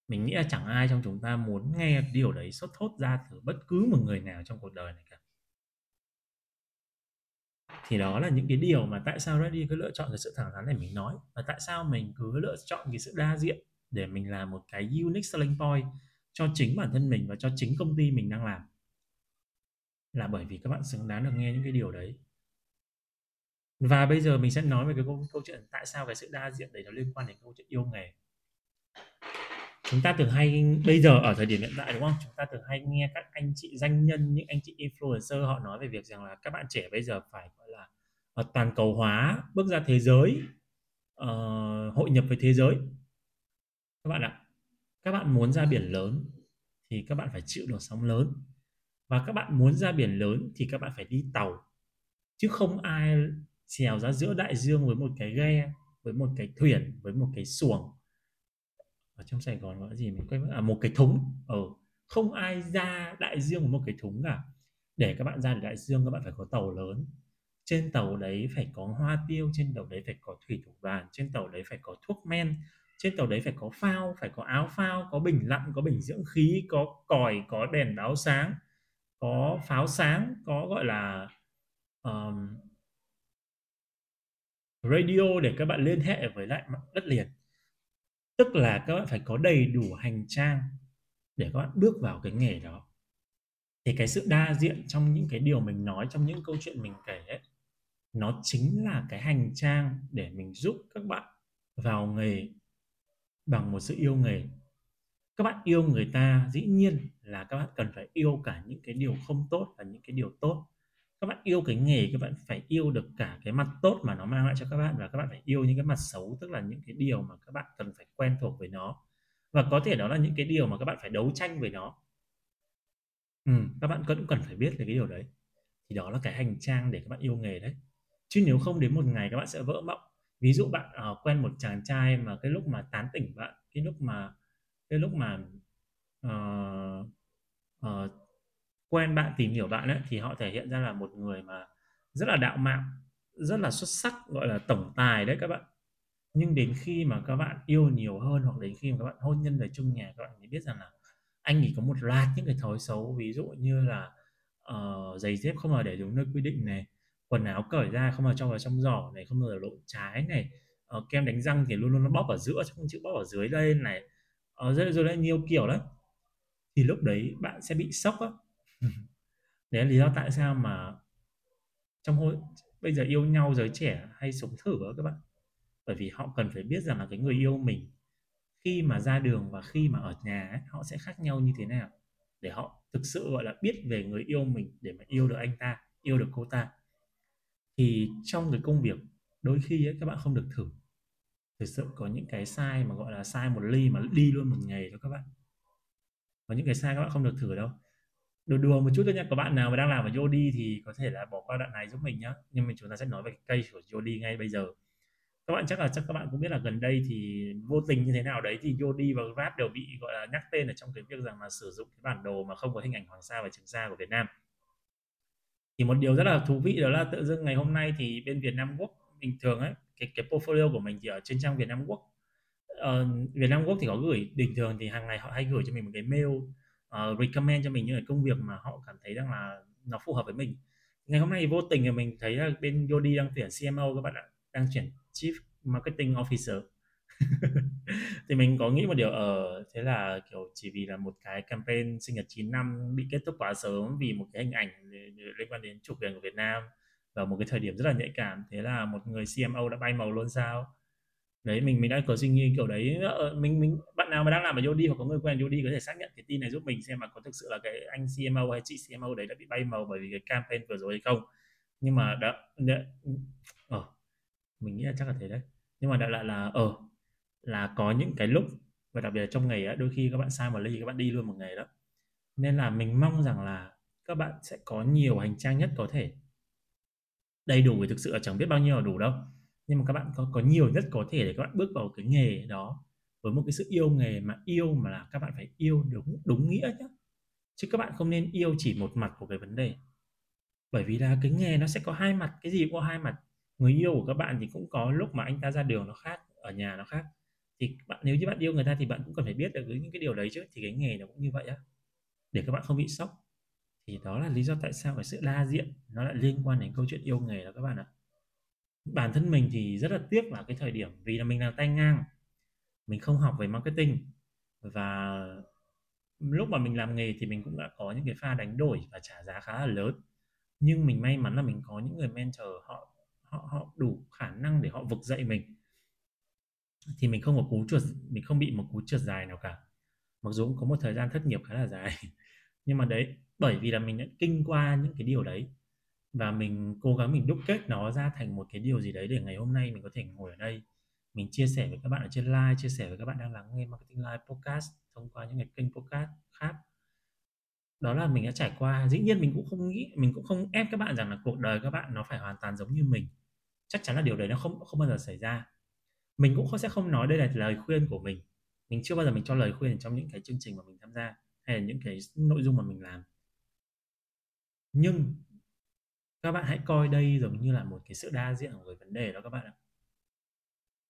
Mình nghĩ là chẳng ai trong chúng ta muốn nghe điều đấy xuất thốt ra từ bất cứ một người nào trong cuộc đời này cả. Thì đó là những cái điều mà tại sao Reddy cứ lựa chọn cái sự thẳng thắn để mình nói, và tại sao mình cứ lựa chọn cái sự đa diện để mình làm một cái unique selling point cho chính bản thân mình và cho chính công ty mình đang làm. Là bởi vì các bạn xứng đáng được nghe những cái điều đấy. Và bây giờ mình sẽ nói về cái câu chuyện tại sao cái sự đa diện đấy nó liên quan đến câu chuyện yêu nghề. Chúng ta thường hay, bây giờ ở thời điểm hiện tại, đúng không? Chúng ta thường hay nghe các anh chị doanh nhân, những anh chị influencer họ nói về việc rằng là các bạn trẻ bây giờ phải gọi là toàn cầu hóa, bước ra thế giới, hội nhập với thế giới. Các bạn ạ, các bạn muốn ra biển lớn thì các bạn phải chịu được sóng lớn. Và các bạn muốn ra biển lớn thì các bạn phải đi tàu. Chứ không ai xèo ra giữa đại dương với một cái ghe, với một cái thuyền, với một cái xuồng. Ở trong Sài Gòn gọi là gì mình quên mất, một cái thúng. Không ai ra đại dương với một cái thúng cả. Để các bạn ra được đại dương, các bạn phải có tàu lớn, trên tàu đấy phải có hoa tiêu, trên tàu đấy phải có thủy thủ đoàn, trên tàu đấy phải có thuốc men, trên tàu đấy phải có phao, phải có áo phao, có bình lặn, có bình dưỡng khí, có còi, có đèn báo sáng, có pháo sáng, có gọi là radio để các bạn liên hệ với lại mặt đất liền. Tức là các bạn phải có đầy đủ hành trang để các bạn bước vào cái nghề đó. Thì cái sự đa diện trong những cái điều mình nói, trong những câu chuyện mình kể ấy, nó chính là cái hành trang để mình giúp các bạn vào nghề bằng một sự yêu nghề. Các bạn yêu người ta, dĩ nhiên là các bạn cần phải yêu cả những cái điều không tốt và những cái điều tốt. Các bạn yêu cái nghề, các bạn phải yêu được cả cái mặt tốt mà nó mang lại cho các bạn, và các bạn phải yêu những cái mặt xấu, tức là những cái điều mà các bạn cần phải quen thuộc với nó. Và có thể đó là những cái điều mà các bạn phải đấu tranh với nó. Các bạn cũng cần phải biết về cái điều đấy. Thì đó là cái hành trang để các bạn yêu nghề đấy. Chứ nếu không, đến một ngày các bạn sẽ vỡ mộng. Ví dụ bạn quen một chàng trai mà cái lúc mà tán tỉnh bạn, Cái lúc mà quen bạn, tìm hiểu bạn ấy, thì họ thể hiện ra là một người mà rất là đạo mạo, rất là xuất sắc, gọi là tổng tài đấy các bạn. Nhưng đến khi mà các bạn yêu nhiều hơn, hoặc đến khi mà các bạn hôn nhân về chung nhà, các bạn mới biết rằng là anh ấy có một loạt những cái thói xấu. Ví dụ như là giày dép không mà để đúng nơi quy định này, quần áo cởi ra không mà cho vào trong giỏ này, không bao giờ lộn trái này, kem đánh răng thì luôn luôn nó bóp ở giữa chứ không chịu bóp ở dưới đây này, rồi lại nhiều kiểu đấy. Thì lúc đấy bạn sẽ bị sốc á. Đấy là lý do tại sao mà bây giờ yêu nhau giới trẻ hay sống thử đó các bạn. Bởi vì họ cần phải biết rằng là cái người yêu mình khi mà ra đường và khi mà ở nhà ấy, họ sẽ khác nhau như thế nào, để họ thực sự gọi là biết về người yêu mình, để mà yêu được anh ta, yêu được cô ta. Thì trong cái công việc đôi khi ấy, các bạn không được thử. Thực sự có những cái sai mà gọi là sai một ly mà đi luôn một ngày cho các bạn. Có những cái sai các bạn không được thử đâu. Đùa một chút thôi nha, có bạn nào mà đang làm ở Yody thì có thể là bỏ qua đoạn này giúp mình nhá. Nhưng mà chúng ta sẽ nói về cái case của Yody ngay bây giờ. Các bạn chắc các bạn cũng biết là gần đây thì vô tình như thế nào đấy thì Yody và Grab đều bị gọi là nhắc tên ở trong cái việc rằng là sử dụng cái bản đồ mà không có hình ảnh Hoàng Sa và Trường Sa của Việt Nam. Thì một điều rất là thú vị đó là tự dưng ngày hôm nay thì bên VietnamWorks bình thường ấy, cái portfolio của mình thì ở trên trang VietnamWorks. VietnamWorks thì có gửi bình thường thì hàng ngày họ hay gửi cho mình một cái mail recommend cho mình những cái công việc mà họ cảm thấy rằng là nó phù hợp với mình. Ngày hôm nay vô tình thì mình thấy là bên Yody đang tuyển CMO các bạn ạ, đang tuyển Chief Marketing Officer. Thì mình có nghĩ một điều thế là kiểu chỉ vì là một cái campaign sinh nhật 9 năm bị kết thúc quá sớm vì một cái hình ảnh liên quan đến chủ quyền của Việt Nam vào một cái thời điểm rất là nhạy cảm, thế là một người CMO đã bay màu luôn sao? Đấy, mình đã có suy nghĩ kiểu đấy. Bạn nào mà đang làm ở Yody hoặc có người quen Yody có thể xác nhận cái tin này giúp mình xem mà có thực sự là cái anh CMO hay chị CMO đấy đã bị bay màu bởi vì cái campaign vừa rồi hay không. Nhưng mà mình nghĩ là chắc là thế đấy. Nhưng mà đại loại là có những cái lúc, và đặc biệt là trong ngày ấy, đôi khi các bạn sai một ly các bạn đi luôn một ngày đó. Nên là mình mong rằng là các bạn sẽ có nhiều hành trang nhất có thể. Đầy đủ thì thực sự là chẳng biết bao nhiêu là đủ đâu, nhưng mà các bạn có nhiều nhất có thể để các bạn bước vào cái nghề đó với một cái sự yêu nghề mà yêu mà là các bạn phải yêu đúng nghĩa nhé. Chứ các bạn không nên yêu chỉ một mặt của cái vấn đề. Bởi vì là cái nghề nó sẽ có hai mặt, cái gì cũng có hai mặt. Người yêu của các bạn thì cũng có lúc mà anh ta ra đường nó khác, ở nhà nó khác. Thì nếu như bạn yêu người ta thì bạn cũng cần phải biết được những cái điều đấy chứ. Thì cái nghề nó cũng như vậy á, để các bạn không bị sốc. Thì đó là lý do tại sao cái sự đa diện nó lại liên quan đến câu chuyện yêu nghề đó các bạn ạ. Bản thân mình thì rất là tiếc là cái thời điểm vì là mình làm tay ngang, mình không học về marketing, và lúc mà mình làm nghề thì mình cũng đã có những cái pha đánh đổi và trả giá khá là lớn. Nhưng mình may mắn là mình có những người mentor họ đủ khả năng để họ vực dậy mình, thì mình không bị một cú trượt dài nào cả, mặc dù cũng có một thời gian thất nghiệp khá là dài. Nhưng mà đấy, bởi vì là mình đã kinh qua những cái điều đấy và mình cố gắng mình đúc kết nó ra thành một cái điều gì đấy để ngày hôm nay mình có thể ngồi ở đây mình chia sẻ với các bạn ở trên live, chia sẻ với các bạn đang lắng nghe Marketing Live Podcast thông qua những cái kênh podcast khác. Đó là mình đã trải qua. Dĩ nhiên mình cũng không ép các bạn rằng là cuộc đời các bạn nó phải hoàn toàn giống như mình. Chắc chắn là điều đấy nó không bao giờ xảy ra. Mình cũng sẽ không nói đây là lời khuyên của mình. Mình chưa bao giờ mình cho lời khuyên trong những cái chương trình mà mình tham gia hay là những cái nội dung mà mình làm. Nhưng các bạn hãy coi đây giống như là một cái sự đa diện của cái vấn đề đó các bạn ạ.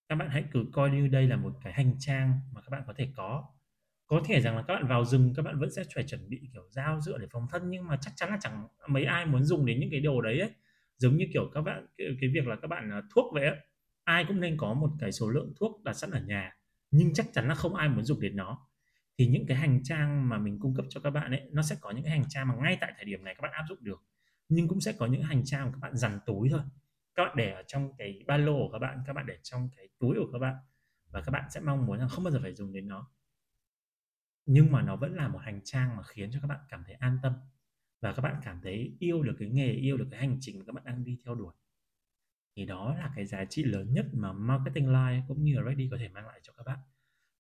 Các bạn hãy cứ coi như đây là một cái hành trang mà các bạn có thể có. Có thể rằng là các bạn vào rừng các bạn vẫn sẽ phải chuẩn bị kiểu dao dựa để phòng thân, nhưng mà chắc chắn là chẳng mấy ai muốn dùng đến những cái đồ đấy ấy. Giống như kiểu các bạn cái việc là các bạn thuốc vậy ấy. Ai cũng nên có một cái số lượng thuốc đặt sẵn ở nhà, nhưng chắc chắn là không ai muốn dùng đến nó. Thì những cái hành trang mà mình cung cấp cho các bạn ấy, nó sẽ có những cái hành trang mà ngay tại thời điểm này các bạn áp dụng được, nhưng cũng sẽ có những hành trang mà các bạn dằn túi thôi. Các bạn để ở trong cái ba lô của các bạn để trong cái túi của các bạn, và các bạn sẽ mong muốn là không bao giờ phải dùng đến nó. Nhưng mà nó vẫn là một hành trang mà khiến cho các bạn cảm thấy an tâm, và các bạn cảm thấy yêu được cái nghề, yêu được cái hành trình mà các bạn đang đi theo đuổi. Thì đó là cái giá trị lớn nhất mà Marketing Live cũng như là Reddy có thể mang lại cho các bạn.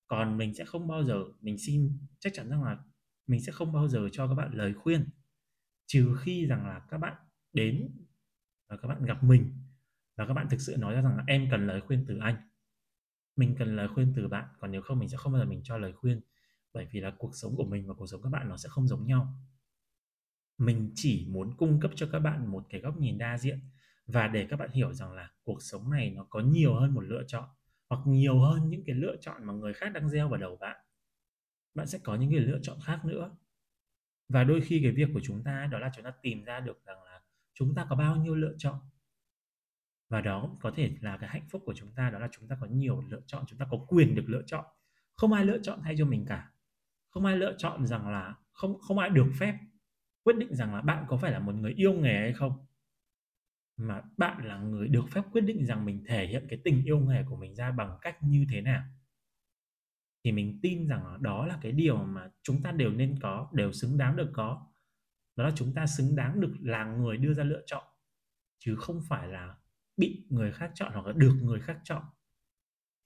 Còn mình sẽ không bao giờ, mình xin chắc chắn rằng là mình sẽ không bao giờ cho các bạn lời khuyên, trừ khi rằng là các bạn đến và các bạn gặp mình và các bạn thực sự nói ra rằng là em cần lời khuyên từ anh, mình cần lời khuyên từ bạn. Còn nếu không, mình sẽ không bao giờ mình cho lời khuyên, bởi vì là cuộc sống của mình và cuộc sống các bạn nó sẽ không giống nhau. Mình chỉ muốn cung cấp cho các bạn một cái góc nhìn đa diện và để các bạn hiểu rằng là cuộc sống này nó có nhiều hơn một lựa chọn, hoặc nhiều hơn những cái lựa chọn mà người khác đang gieo vào đầu bạn. Bạn sẽ có những cái lựa chọn khác nữa. Và đôi khi cái việc của chúng ta đó là chúng ta tìm ra được rằng là chúng ta có bao nhiêu lựa chọn. Và đó có thể là cái hạnh phúc của chúng ta, đó là chúng ta có nhiều lựa chọn, chúng ta có quyền được lựa chọn. Không ai lựa chọn thay cho mình cả. Không ai lựa chọn rằng là không ai được phép quyết định rằng là bạn có phải là một người yêu nghề hay không. Mà bạn là người được phép quyết định rằng mình thể hiện cái tình yêu nghề của mình ra bằng cách như thế nào. Thì mình tin rằng đó là cái điều mà chúng ta đều nên có, đều xứng đáng được có. Đó là chúng ta xứng đáng được là người đưa ra lựa chọn, chứ không phải là bị người khác chọn hoặc là được người khác chọn.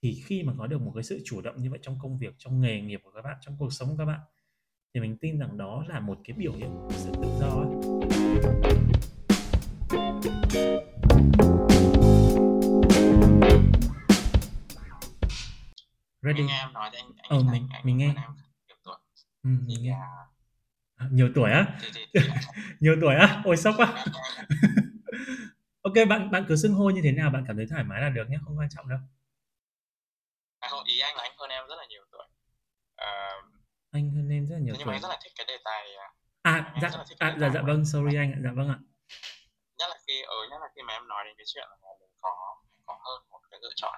Thì khi mà có được một cái sự chủ động như vậy trong công việc, trong nghề nghiệp của các bạn, trong cuộc sống của các bạn, thì mình tin rằng đó là một cái biểu hiện của sự tự do ấy. Reddy. Anh nghe em nói thì anh nghe em nhiều tuổi. Nhiều tuổi á? Nhiều tuổi á? Ôi sốc quá. Ok, bạn cứ xưng hô như thế nào bạn cảm thấy thoải mái là được nhé, không quan trọng đâu. Không, ý anh là anh hơn em rất là nhiều tuổi. Anh hơn em rất là nhiều tuổi. Nhưng mà anh rất là thích cái đề tài. Dạ vâng, sorry anh ạ, dạ vâng ạ. Nhất là khi mà em nói đến cái chuyện là mình có hơn một cái lựa chọn.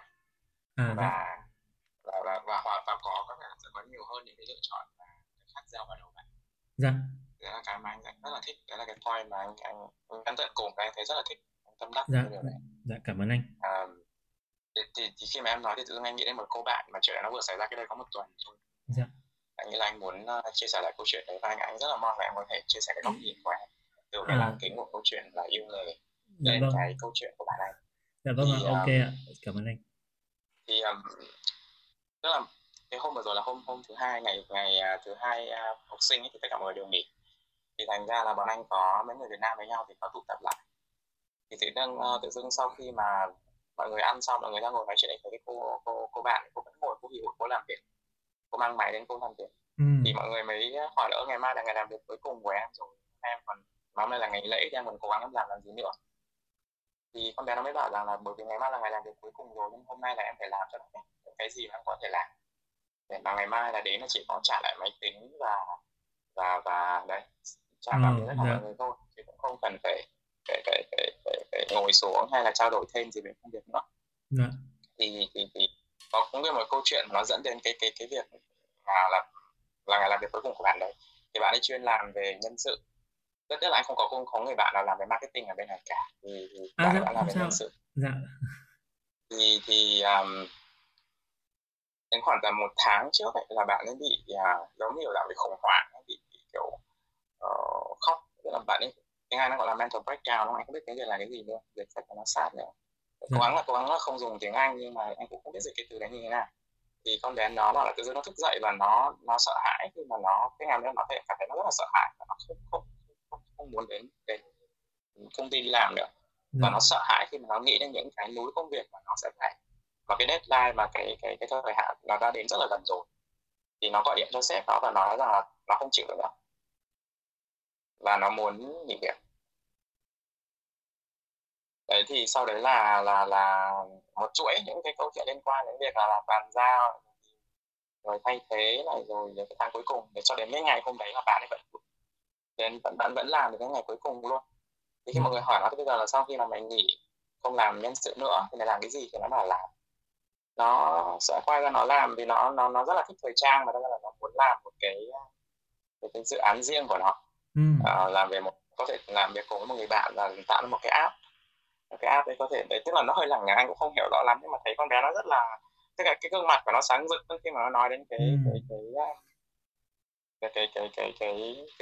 Và có các bạn sẽ có nhiều hơn những cái lựa chọn mà khác gieo vào đầu bạn. Dạ. Đấy là cái mà anh rất là thích, đấy là cái point mà anh tận cùng anh thấy rất là thích, anh tâm đắc cái điều này. Dạ, cảm ơn anh. Thì khi mà em nói thì tự nhiên anh nghĩ đến một cô bạn mà chuyện nó vừa xảy ra cái đây có một tuần thôi. Dạ. Anh nghĩ là anh muốn chia sẻ lại câu chuyện đấy và anh rất là mong là em có thể chia sẻ cái góc nhìn của em từ cái lăng kính của câu chuyện là yêu nghề đến cái câu chuyện của bạn anh. Dạ vâng ạ, ok ạ, cảm ơn anh. Thì tức là cái hôm vừa rồi là hôm thứ hai, ngày thứ hai học sinh ấy, thì tất cả mọi người đều nghỉ. Thì thành ra là bọn anh có mấy người Việt Nam với nhau thì có tụ tập lại. Thì tự dưng sau khi mà mọi người ăn xong, mọi người đang ngồi nói chuyện ấy với cái cô bạn, cô vẫn ngồi, cô hiểu, cô làm việc, cô mang máy đến cô làm việc. Thì mọi người mới hỏi là ngày mai là ngày làm việc cuối cùng của em rồi, em còn hôm nay là ngày lễ thì em còn cố gắng làm gì nữa. Thì con bé nó mới bảo rằng là bởi vì ngày mai là ngày làm việc cuối cùng rồi nhưng hôm nay là em phải làm cho nó cái gì mà em có thể làm để mà ngày mai là đến là chỉ có trả lại máy tính và đấy, trả lại rất là mọi người thôi, chứ cũng không cần phải ngồi xuống hay là trao đổi thêm gì về công việc nữa. Thì có cũng biết một câu chuyện nó dẫn đến cái việc là ngày làm việc cuối cùng của bạn đấy, thì bạn ấy chuyên làm về nhân sự. Rất tiếc là anh không có người bạn nào làm về marketing ở bên này cả, thì bạn đã làm về nhân sự. Dạ. Thì đến khoảng tầm một tháng trước ấy, là bạn ấy bị giống như là bị khủng hoảng, bị kiểu khóc, tức là bạn ấy tiếng Anh nó gọi là mental breakdown, anh không biết tiếng Việt là cái gì nữa, dịch thật nó sát nữa. Cố gắng là không dùng tiếng Anh nhưng mà anh cũng không biết dịch cái từ đấy như thế nào. Thì con bé nó là tự dưng nó thức dậy và nó sợ hãi khi mà nó cái ngày đó nó cảm thấy nó rất là sợ hãi, và nó không muốn đến công ty đi làm nữa. Và nó sợ hãi khi mà nó nghĩ đến những cái núi công việc mà nó sẽ phải, và cái deadline mà cái thời hạn nó đã đến rất là gần rồi. Thì nó gọi điện cho sếp nó và nói rằng là nó không chịu được đâu và nó muốn nghỉ việc. Đấy, thì sau đấy là một chuỗi những cái câu chuyện liên quan đến việc là bàn giao rồi thay thế lại rồi đến cái tháng cuối cùng, để cho đến cái ngày hôm đấy là bạn ấy vẫn làm đến cái ngày cuối cùng luôn. Thì khi mọi người hỏi nó thì bây giờ là sau khi mà mày nghỉ không làm nhân sự nữa thì mày làm cái gì, thì nó bảo là nó sẽ quay ra nó làm vì nó rất là thích thời trang, và là nó muốn làm một cái dự án riêng của nó. Làm về một, có thể làm việc cùng với một người bạn và tạo ra một cái app. Cái app đấy có thể đấy, tức là nó hơi lằng nhằng, anh cũng không hiểu rõ lắm, nhưng mà thấy con bé nó rất là, tức là cái gương mặt của nó sáng rực khi mà nó nói đến cái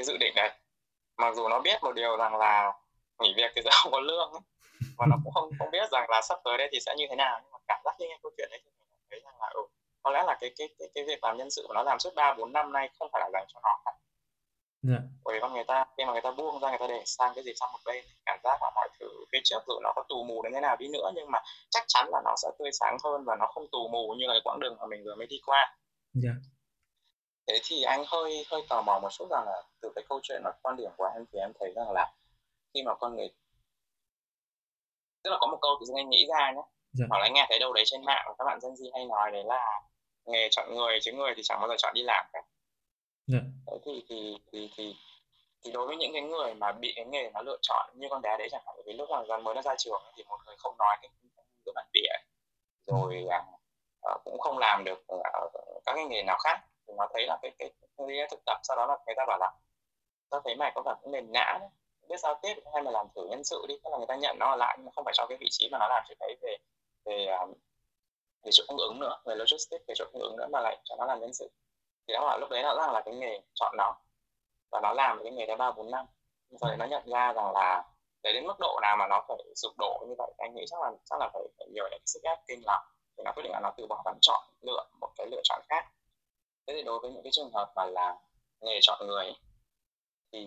dự định đấy. Mặc dù nó biết một điều rằng là nghỉ việc thì sẽ không có lương ấy, và nó cũng không biết rằng là sắp tới đây thì sẽ như thế nào, nhưng mà cảm giác như nghe câu chuyện đấy thì mình thấy rằng là có lẽ là cái việc làm nhân sự của nó làm suốt 3-4 năm nay không phải là dành cho họ. Yeah. Bởi vì con người ta khi mà người ta buông ra, người ta để sang cái gì sang một bên, cảm giác là mọi thứ phía trước rồi nó có tù mù đến thế nào đi nữa nhưng mà chắc chắn là nó sẽ tươi sáng hơn và nó không tù mù như là cái quãng đường mà mình vừa mới đi qua. Yeah. Thế thì anh hơi tò mò một chút rằng là từ cái câu chuyện và quan điểm của anh thì em thấy rằng là khi mà con người, tức là có một câu tự dưng anh nghĩ ra nhé, yeah, hoặc là anh nghe thấy đâu đấy trên mạng các bạn Gen Z hay nói đấy là nghề chọn người chứ người thì chẳng bao giờ chọn đi làm cả. Yeah. Đấy thì đối với những cái người mà bị cái nghề nó lựa chọn như con bé đấy chẳng hạn, vì lúc mà gần mới nó ra trường thì một người không nói cái bản địa rồi cũng không làm được các cái nghề nào khác thì nó thấy là cái thực tập, sau đó là người ta bảo là tao thấy mày có vẻ cũng nền nã đấy, biết giao tiếp hay mà làm thử nhân sự đi, tức là người ta nhận nó lại nhưng không phải cho cái vị trí mà nó làm, chỉ thấy về chỗ cung ứng nữa, về logistics, về chỗ cung ứng nữa mà lại cho nó làm nhân sự. Thì đó là lúc đấy nó rằng là cái nghề chọn nó và nó làm cái nghề đó 3-4 năm, sau đấy nó nhận ra rằng là đến mức độ nào mà nó phải sụp đổ như vậy, anh nghĩ chắc là phải nhiều cái sức ép kinh lắm thì nó quyết định là nó từ bỏ và chọn lựa một cái lựa chọn khác. Thế thì đối với những cái trường hợp mà là nghề chọn người thì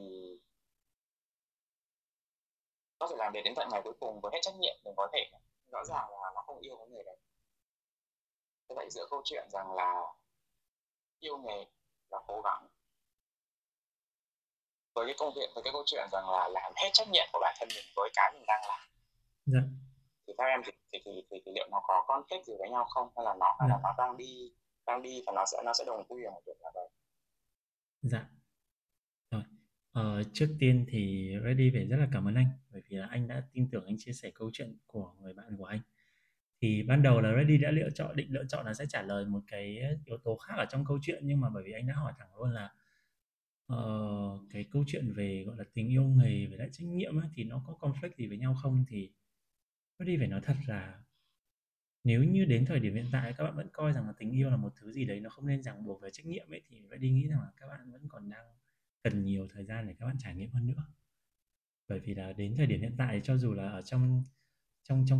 có thể làm đến tận ngày cuối cùng với hết trách nhiệm mình có thể, rõ ràng là nó không yêu cái nghề đấy. Thế vậy giữa câu chuyện rằng là yêu nghề và cố gắng với cái công việc, với cái câu chuyện rằng là làm hết trách nhiệm của bản thân mình với cái mình đang làm, yeah, thì theo em thì liệu nó có conflict gì với nhau không, hay là nó, yeah, là nó đang đi và nó sẽ đồng quy ở một việc nào đấy. Dạ. Rồi. Trước tiên thì Reddy phải rất là cảm ơn anh, bởi vì là anh đã tin tưởng anh chia sẻ câu chuyện của người bạn của anh. Thì ban đầu là Reddy đã định lựa chọn là sẽ trả lời một cái yếu tố khác ở trong câu chuyện, nhưng mà bởi vì anh đã hỏi thẳng luôn là cái câu chuyện về gọi là tình yêu nghề với lại trách nhiệm ấy, thì nó có conflict gì với nhau không, thì Reddy phải nói thật là nếu như đến thời điểm hiện tại các bạn vẫn coi rằng là tình yêu là một thứ gì đấy nó không nên ràng buộc với trách nhiệm ấy, thì Reddy nghĩ rằng là các bạn vẫn còn đang cần nhiều thời gian để các bạn trải nghiệm hơn nữa. Bởi vì là đến thời điểm hiện tại cho dù là ở trong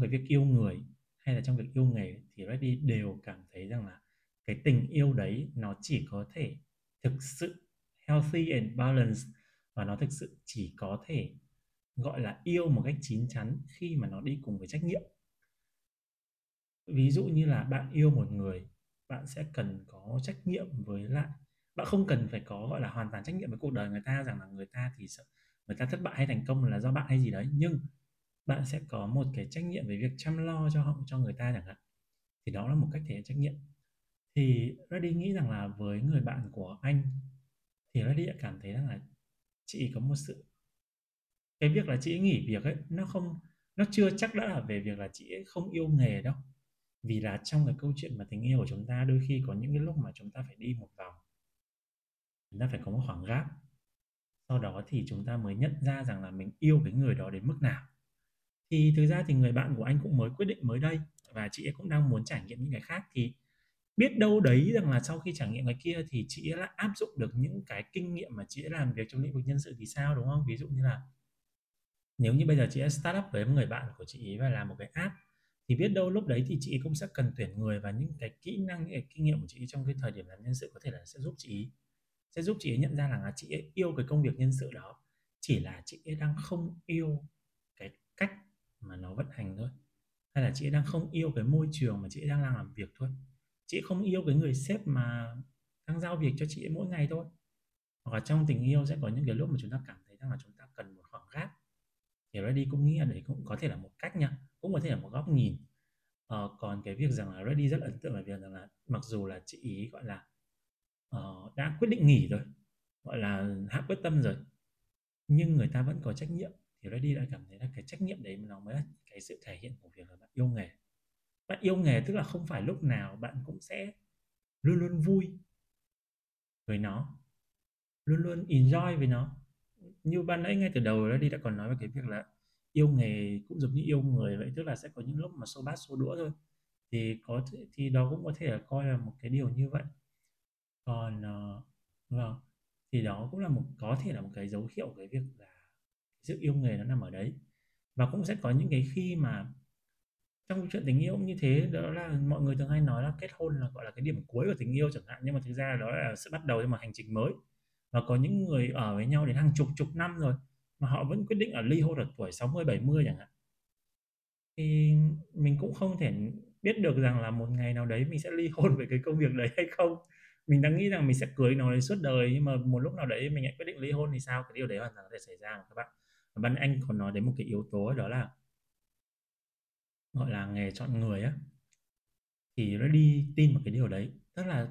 cái việc yêu người hay là trong việc yêu nghề thì Reddy đều cảm thấy rằng là cái tình yêu đấy nó chỉ có thể thực sự healthy and balanced và nó thực sự chỉ có thể gọi là yêu một cách chín chắn khi mà nó đi cùng với trách nhiệm. Ví dụ như là bạn yêu một người, bạn sẽ cần có trách nhiệm với lại, bạn không cần phải có gọi là hoàn toàn trách nhiệm với cuộc đời người ta, rằng là người ta thì sợ người ta thất bại hay thành công là do bạn hay gì đấy, nhưng bạn sẽ có một cái trách nhiệm về việc chăm lo cho người ta chẳng hạn. Thì đó là một cách thể hiện trách nhiệm. Thì Reddy nghĩ rằng là với người bạn của anh thì Reddy đã cảm thấy rằng là chị có một sự, cái việc là chị nghỉ việc ấy, nó chưa chắc đã là về việc là chị ấy không yêu nghề đâu. Vì là trong cái câu chuyện mà tình yêu của chúng ta đôi khi có những cái lúc mà chúng ta phải đi một vòng, chúng ta phải có một khoảng gap, sau đó thì chúng ta mới nhận ra rằng là mình yêu cái người đó đến mức nào. Thì thực ra thì người bạn của anh cũng mới quyết định mới đây và chị ấy cũng đang muốn trải nghiệm những cái khác, thì biết đâu đấy rằng là sau khi trải nghiệm cái kia thì chị ấy lại áp dụng được những cái kinh nghiệm mà chị ấy làm việc trong lĩnh vực nhân sự thì sao, đúng không? Ví dụ như là nếu như bây giờ chị ấy start up với người bạn của chị ấy và làm một cái app thì biết đâu lúc đấy thì chị ấy cũng sẽ cần tuyển người, và những cái kỹ năng, những cái kinh nghiệm của chị ấy trong cái thời điểm làm nhân sự có thể là sẽ giúp chị ấy nhận ra là chị ấy yêu cái công việc nhân sự đó, chỉ là chị ấy đang không yêu cái cách mà nó vận hành thôi, hay là chị ấy đang không yêu cái môi trường mà chị ấy đang làm việc thôi, chị ấy không yêu cái người sếp mà đang giao việc cho chị ấy mỗi ngày thôi. Hoặc là trong tình yêu sẽ có những cái lúc mà chúng ta cảm thấy rằng là chúng ta cần một khoảng gap, thì Reddy cũng nghĩ là đấy cũng có thể là một cách nha, cũng có thể là một góc nhìn. Còn cái việc rằng là Reddy rất ấn tượng về việc rằng là mặc dù là chị ý gọi là đã quyết định nghỉ rồi, gọi là hạ quyết tâm rồi, nhưng người ta vẫn có trách nhiệm, thì Reddy đã cảm thấy là cái trách nhiệm đấy nó mới là cái sự thể hiện của việc là bạn yêu nghề. Bạn yêu nghề tức là không phải lúc nào bạn cũng sẽ luôn luôn vui với nó, luôn luôn enjoy với nó. Như ban nãy ngay từ đầu Reddy đã còn nói về cái việc là yêu nghề cũng giống như yêu người vậy, tức là sẽ có những lúc mà xô bát xô đũa thôi, thì đó cũng có thể là coi là một cái điều như vậy. Còn vâng, thì đó cũng là một, có thể là một cái dấu hiệu cái việc là sự yêu nghề nó nằm ở đấy. Và cũng sẽ có những cái khi mà Trong chuyện tình yêu cũng như thế, đó là mọi người thường hay nói là kết hôn là gọi là cái điểm cuối của tình yêu chẳng hạn, nhưng mà thực ra đó là sự bắt đầu cho một hành trình mới. Và có những người ở với nhau đến hàng chục năm rồi mà họ vẫn quyết định ở ly hôn ở tuổi 60-70 chẳng hạn. Thì mình cũng không thể biết được rằng là một ngày nào đấy mình sẽ ly hôn với cái công việc đấy hay không. Mình đang nghĩ rằng mình sẽ cưới nó suốt đời, nhưng mà một lúc nào đấy mình lại quyết định ly hôn thì sao? Cái điều đấy hoàn toàn có thể xảy ra các bạn. Và Văn Anh còn nói đến một cái yếu tố đó là gọi là nghề chọn người á, thì nó đi tin vào cái điều đấy, tức là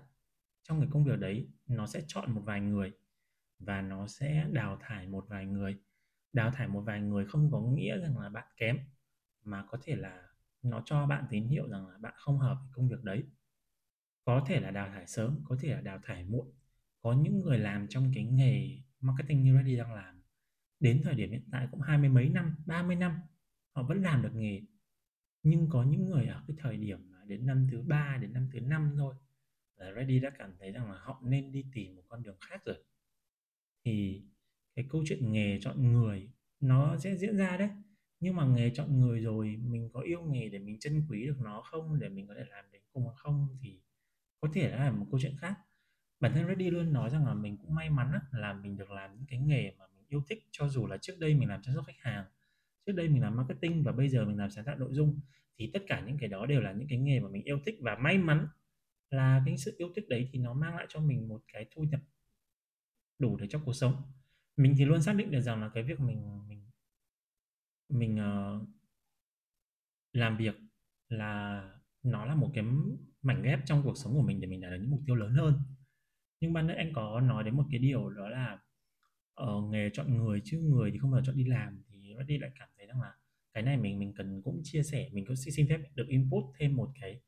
trong cái công việc đấy nó sẽ chọn một vài người và nó sẽ đào thải một vài người. Đào thải một vài người không có nghĩa rằng là bạn kém, mà có thể là nó cho bạn tín hiệu rằng là bạn không hợp với công việc đấy. Có thể là đào thải sớm, có thể là đào thải muộn. Có những người làm trong cái nghề marketing như Reddy đang làm đến thời điểm hiện tại cũng 20 mấy năm, 30 năm họ vẫn làm được nghề. Nhưng có những người ở cái thời điểm đến năm thứ 3 đến năm thứ 5 thôi là Reddy đã cảm thấy rằng là họ nên đi tìm một con đường khác rồi. Thì cái câu chuyện nghề chọn người nó sẽ diễn ra đấy. Nhưng mà nghề chọn người rồi, mình có yêu nghề để mình trân quý được nó không, để mình có thể làm đến cùng không, thì có thể là một câu chuyện khác. Bản thân Reddy luôn nói rằng là mình cũng may mắn là mình được làm những cái nghề mà mình yêu thích. Cho dù là trước đây mình làm chăm sóc khách hàng, trước đây mình làm marketing và bây giờ mình làm sáng tạo nội dung, thì tất cả những cái đó đều là những cái nghề mà mình yêu thích. Và may mắn là cái sự yêu thích đấy thì nó mang lại cho mình một cái thu nhập đủ để cho cuộc sống. Mình thì luôn xác định được rằng là cái việc mình làm việc là nó là một cái mảnh ghép trong cuộc sống của mình để mình đạt được những mục tiêu lớn hơn. Nhưng ban nãy anh có nói đến một cái điều đó là nghề chọn người chứ người thì không bao giờ chọn đi làm. Thì Reddy lại cảm thấy rằng là cái này mình cần cũng chia sẻ, mình cũng xin phép được input thêm một cái.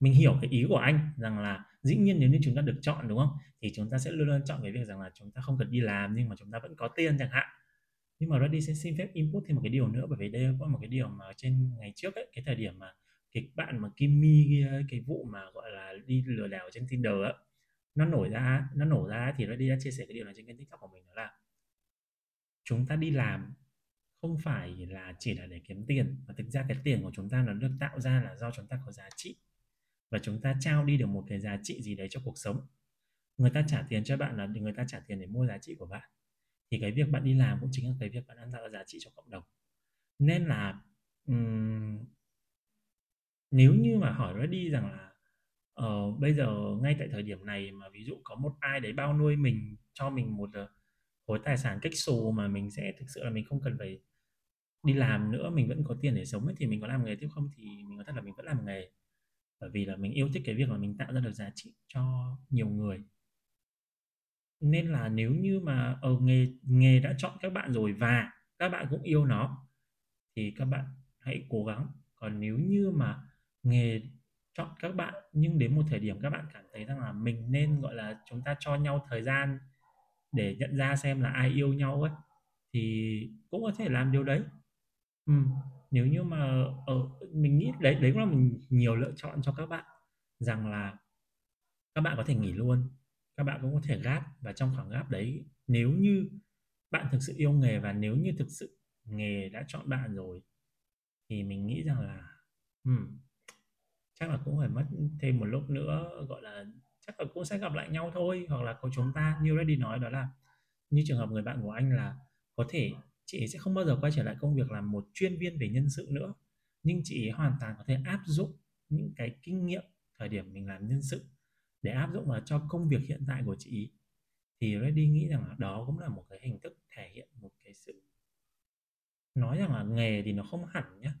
Mình hiểu cái ý của anh rằng là dĩ nhiên nếu như chúng ta được chọn, đúng không, thì chúng ta sẽ luôn luôn chọn cái việc rằng là chúng ta không cần đi làm nhưng mà chúng ta vẫn có tiền chẳng hạn. Nhưng mà Reddy sẽ xin phép input thêm một cái điều nữa, bởi vì đây có một cái điều mà trên ngày trước ấy, cái thời điểm mà kịch bạn mà Kim My kia, cái vụ mà gọi là đi lừa đảo trên Tinder ấy, nó nổ ra thì Reddy đã chia sẻ cái điều này trên kênh TikTok của mình, đó là chúng ta đi làm không phải là chỉ là để kiếm tiền, mà thực ra cái tiền của chúng ta nó được tạo ra là do chúng ta có giá trị và chúng ta trao đi được một cái giá trị gì đấy cho cuộc sống. Người ta trả tiền cho bạn là người ta trả tiền để mua giá trị của bạn. Thì cái việc bạn đi làm cũng chính là cái việc bạn đang tạo ra giá trị cho cộng đồng. Nên là nếu như mà hỏi Reddy rằng là bây giờ ngay tại thời điểm này mà ví dụ có một ai đấy bao nuôi mình, cho mình một khối tài sản kếch xù mà mình sẽ thực sự là mình không cần phải đi làm nữa, mình vẫn có tiền để sống ấy, thì mình có làm nghề tiếp không? Thì mình nói thật là mình vẫn làm nghề, bởi vì là mình yêu thích cái việc mà mình tạo ra được giá trị cho nhiều người. Nên là nếu như mà ở nghề đã chọn các bạn rồi và các bạn cũng yêu nó thì các bạn hãy cố gắng. Còn nếu như mà nghề chọn các bạn nhưng đến một thời điểm các bạn cảm thấy rằng là mình nên gọi là chúng ta cho nhau thời gian để nhận ra xem là ai yêu nhau ấy, thì cũng có thể làm điều đấy. Nếu như mà mình nghĩ đấy cũng là mình nhiều lựa chọn cho các bạn, rằng là các bạn có thể nghỉ luôn, các bạn cũng có thể gap, và trong khoảng gap đấy nếu như bạn thực sự yêu nghề và nếu như thực sự nghề đã chọn bạn rồi thì mình nghĩ rằng là chắc là cũng phải mất thêm một lúc nữa, gọi là chắc là cũng sẽ gặp lại nhau thôi, hoặc là có chúng ta như Reddy nói, đó là như trường hợp người bạn của anh là có thể chị sẽ không bao giờ quay trở lại công việc làm một chuyên viên về nhân sự nữa, nhưng chị hoàn toàn có thể áp dụng những cái kinh nghiệm thời điểm mình làm nhân sự để áp dụng vào cho công việc hiện tại của chị. Thì Reddy nghĩ rằng là đó cũng là một cái hình thức thể hiện một cái sự, nói rằng là nghề thì nó không hẳn nhá,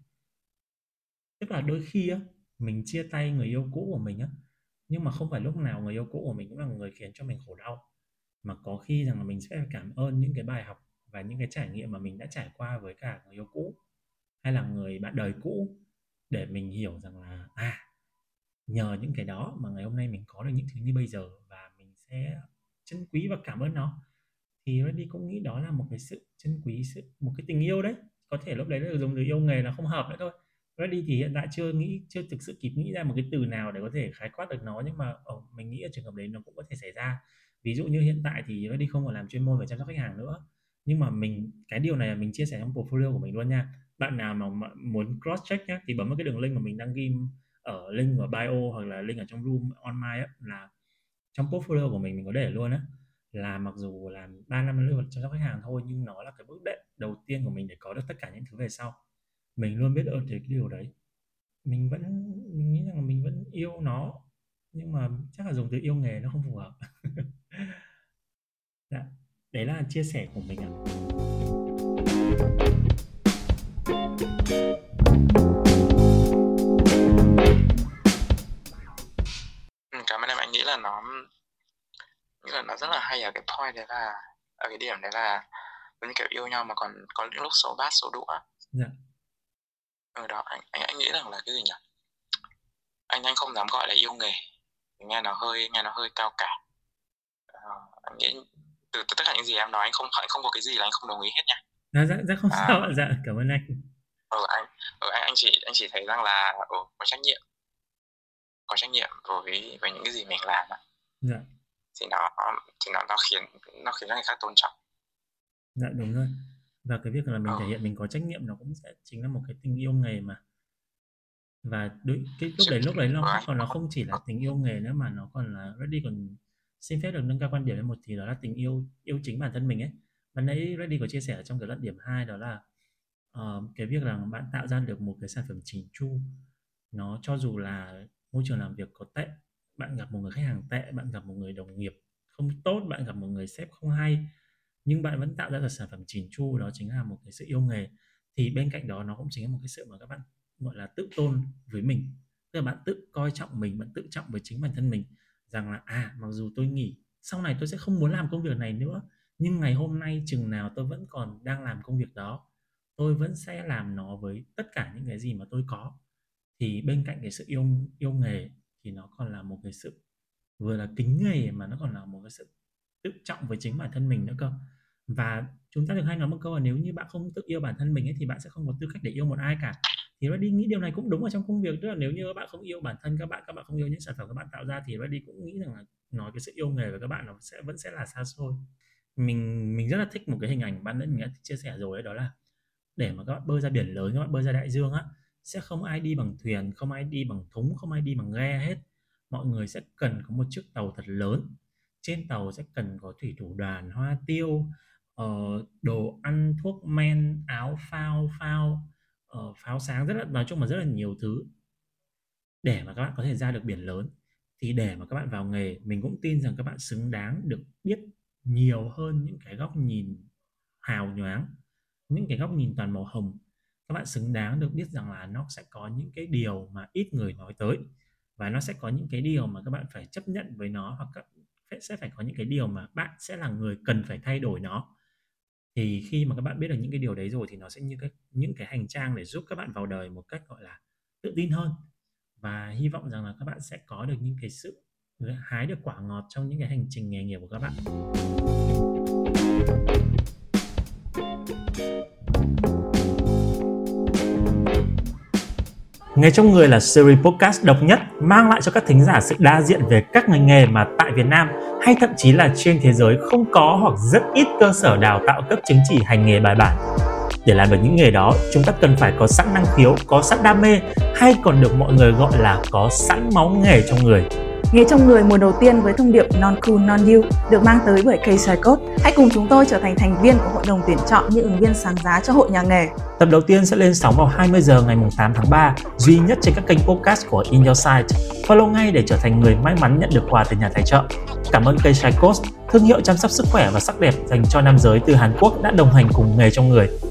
tức là đôi khi á mình chia tay người yêu cũ của mình á, nhưng mà không phải lúc nào người yêu cũ của mình cũng là người khiến cho mình khổ đau, mà có khi rằng là mình sẽ phải cảm ơn những cái bài học và những cái trải nghiệm mà mình đã trải qua với cả người yêu cũ hay là người bạn đời cũ, để mình hiểu rằng là nhờ những cái đó mà ngày hôm nay mình có được những thứ như bây giờ và mình sẽ trân quý và cảm ơn nó. Thì Reddy cũng nghĩ đó là một cái sự trân quý, một cái tình yêu đấy. Có thể lúc đấy dùng từ yêu nghề là không hợp nữa thôi. Reddy thì hiện tại chưa thực sự kịp nghĩ ra một cái từ nào để có thể khái quát được nó, nhưng mà mình nghĩ ở trường hợp đấy nó cũng có thể xảy ra. Ví dụ như hiện tại thì Reddy không còn làm chuyên môn về chăm sóc khách hàng nữa, nhưng mà cái điều này là mình chia sẻ trong portfolio của mình luôn nha. bạn nào mà muốn cross check nhé thì bấm vào cái đường link mà mình đang ghim ở link ở bio hoặc là link ở trong room on mic là trong portfolio của mình có để luôn á, là mặc dù là 3 năm lĩnh vực chăm sóc khách hàng thôi nhưng nó là cái bước đệm đầu tiên của mình để có được tất cả những thứ về sau. Mình luôn biết ơn cái điều đấy. Mình nghĩ rằng là mình vẫn yêu nó, nhưng mà chắc là dùng từ yêu nghề nó không phù hợp. Đấy là chia sẻ của mình ạ. Cảm ơn em. Anh nghĩ là nó rất là hay ở cái point đấy, là ở cái điểm đấy là giống như kiểu yêu nhau mà còn có những lúc xấu bát xấu đũa. Dạ. Ở đó anh nghĩ rằng là cái gì nhỉ? Anh không dám gọi là yêu nghề, nghe nó hơi cao cả. Anh nghĩ từ tất cả những gì em nói, anh không có cái gì là anh không đồng ý hết nha. Dạ không sao ạ. Dạ cảm ơn anh. Anh chỉ thấy rằng là có trách nhiệm với những cái gì mình làm. Dạ. Thì nó khiến cho người khác tôn trọng. Dạ đúng rồi. Và cái việc là mình thể hiện mình có trách nhiệm nó cũng sẽ chính là một cái tình yêu nghề mà. Và cái lúc đấy nó không chỉ là tình yêu nghề nữa mà nó còn là Reddy còn xin phép được nâng cao quan điểm lên một tí, đó là tình yêu chính bản thân mình ấy. Và nãy Reddy có chia sẻ ở trong cái luận điểm 2, đó là cái việc là bạn tạo ra được một cái sản phẩm chỉnh chu, nó cho dù là môi trường làm việc có tệ, bạn gặp một người khách hàng tệ, bạn gặp một người đồng nghiệp không tốt, bạn gặp một người sếp không hay, nhưng bạn vẫn tạo ra được sản phẩm chỉnh chu, đó chính là một cái sự yêu nghề. Thì bên cạnh đó nó cũng chính là một cái sự mà các bạn gọi là tự tôn với mình, tức là bạn tự coi trọng mình, bạn tự trọng với chính bản thân mình, rằng là mặc dù tôi nghỉ, sau này tôi sẽ không muốn làm công việc này nữa, nhưng ngày hôm nay chừng nào tôi vẫn còn đang làm công việc đó, tôi vẫn sẽ làm nó với tất cả những cái gì mà tôi có. Thì bên cạnh cái sự yêu nghề thì nó còn là một cái sự vừa là kính nghề mà nó còn là một cái sự tự trọng với chính bản thân mình nữa cơ. Và chúng ta được hay nói một câu là nếu như bạn không tự yêu bản thân mình ấy, thì bạn sẽ không có tư cách để yêu một ai cả. Thì Reddy nghĩ điều này cũng đúng ở trong công việc, tức là nếu như các bạn không yêu bản thân các bạn không yêu những sản phẩm các bạn tạo ra, thì Reddy cũng nghĩ rằng là nói cái sự yêu nghề của các bạn nó vẫn sẽ là xa xôi. Mình rất là thích một cái hình ảnh ban nãy mình đã chia sẻ rồi đấy, đó là để mà các bạn bơi ra biển lớn, các bạn bơi ra đại dương á, sẽ không ai đi bằng thuyền, không ai đi bằng thúng, không ai đi bằng ghe hết. Mọi người sẽ cần có một chiếc tàu thật lớn. Trên tàu sẽ cần có thủy thủ đoàn, hoa tiêu, đồ ăn, thuốc men, áo pháo sáng, nói chung là rất là nhiều thứ để mà các bạn có thể ra được biển lớn. Thì để mà các bạn vào nghề, mình cũng tin rằng các bạn xứng đáng được biết nhiều hơn những cái góc nhìn hào nhoáng, những cái góc nhìn toàn màu hồng. Các bạn xứng đáng được biết rằng là nó sẽ có những cái điều mà ít người nói tới, và nó sẽ có những cái điều mà các bạn phải chấp nhận với nó, hoặc các sẽ phải có những cái điều mà bạn sẽ là người cần phải thay đổi nó. Thì khi mà các bạn biết được những cái điều đấy rồi thì nó sẽ như những cái hành trang để giúp các bạn vào đời một cách gọi là tự tin hơn, và hy vọng rằng là các bạn sẽ có được những cái sự hái được quả ngọt trong những cái hành trình nghề nghiệp của các bạn. Nghề trong người là series podcast độc nhất mang lại cho các thính giả sự đa diện về các ngành nghề mà tại Việt Nam hay thậm chí là trên thế giới không có hoặc rất ít cơ sở đào tạo cấp chứng chỉ hành nghề bài bản. Để làm được những nghề đó, chúng ta cần phải có sẵn năng khiếu, có sẵn đam mê, hay còn được mọi người gọi là có sẵn máu nghề trong người. Nghề trong người mùa đầu tiên với thông điệp non cool non you được mang tới bởi K-Cyte Code. Hãy cùng chúng tôi trở thành thành viên của hội đồng tuyển chọn những ứng viên sáng giá cho hội nhà nghề. Tập đầu tiên sẽ lên sóng vào 20 giờ ngày 8 tháng 3, duy nhất trên các kênh podcast của In Your Sight. Follow ngay để trở thành người may mắn nhận được quà từ nhà tài trợ. Cảm ơn K-Cyte Code, thương hiệu chăm sóc sức khỏe và sắc đẹp dành cho nam giới từ Hàn Quốc đã đồng hành cùng nghề trong người.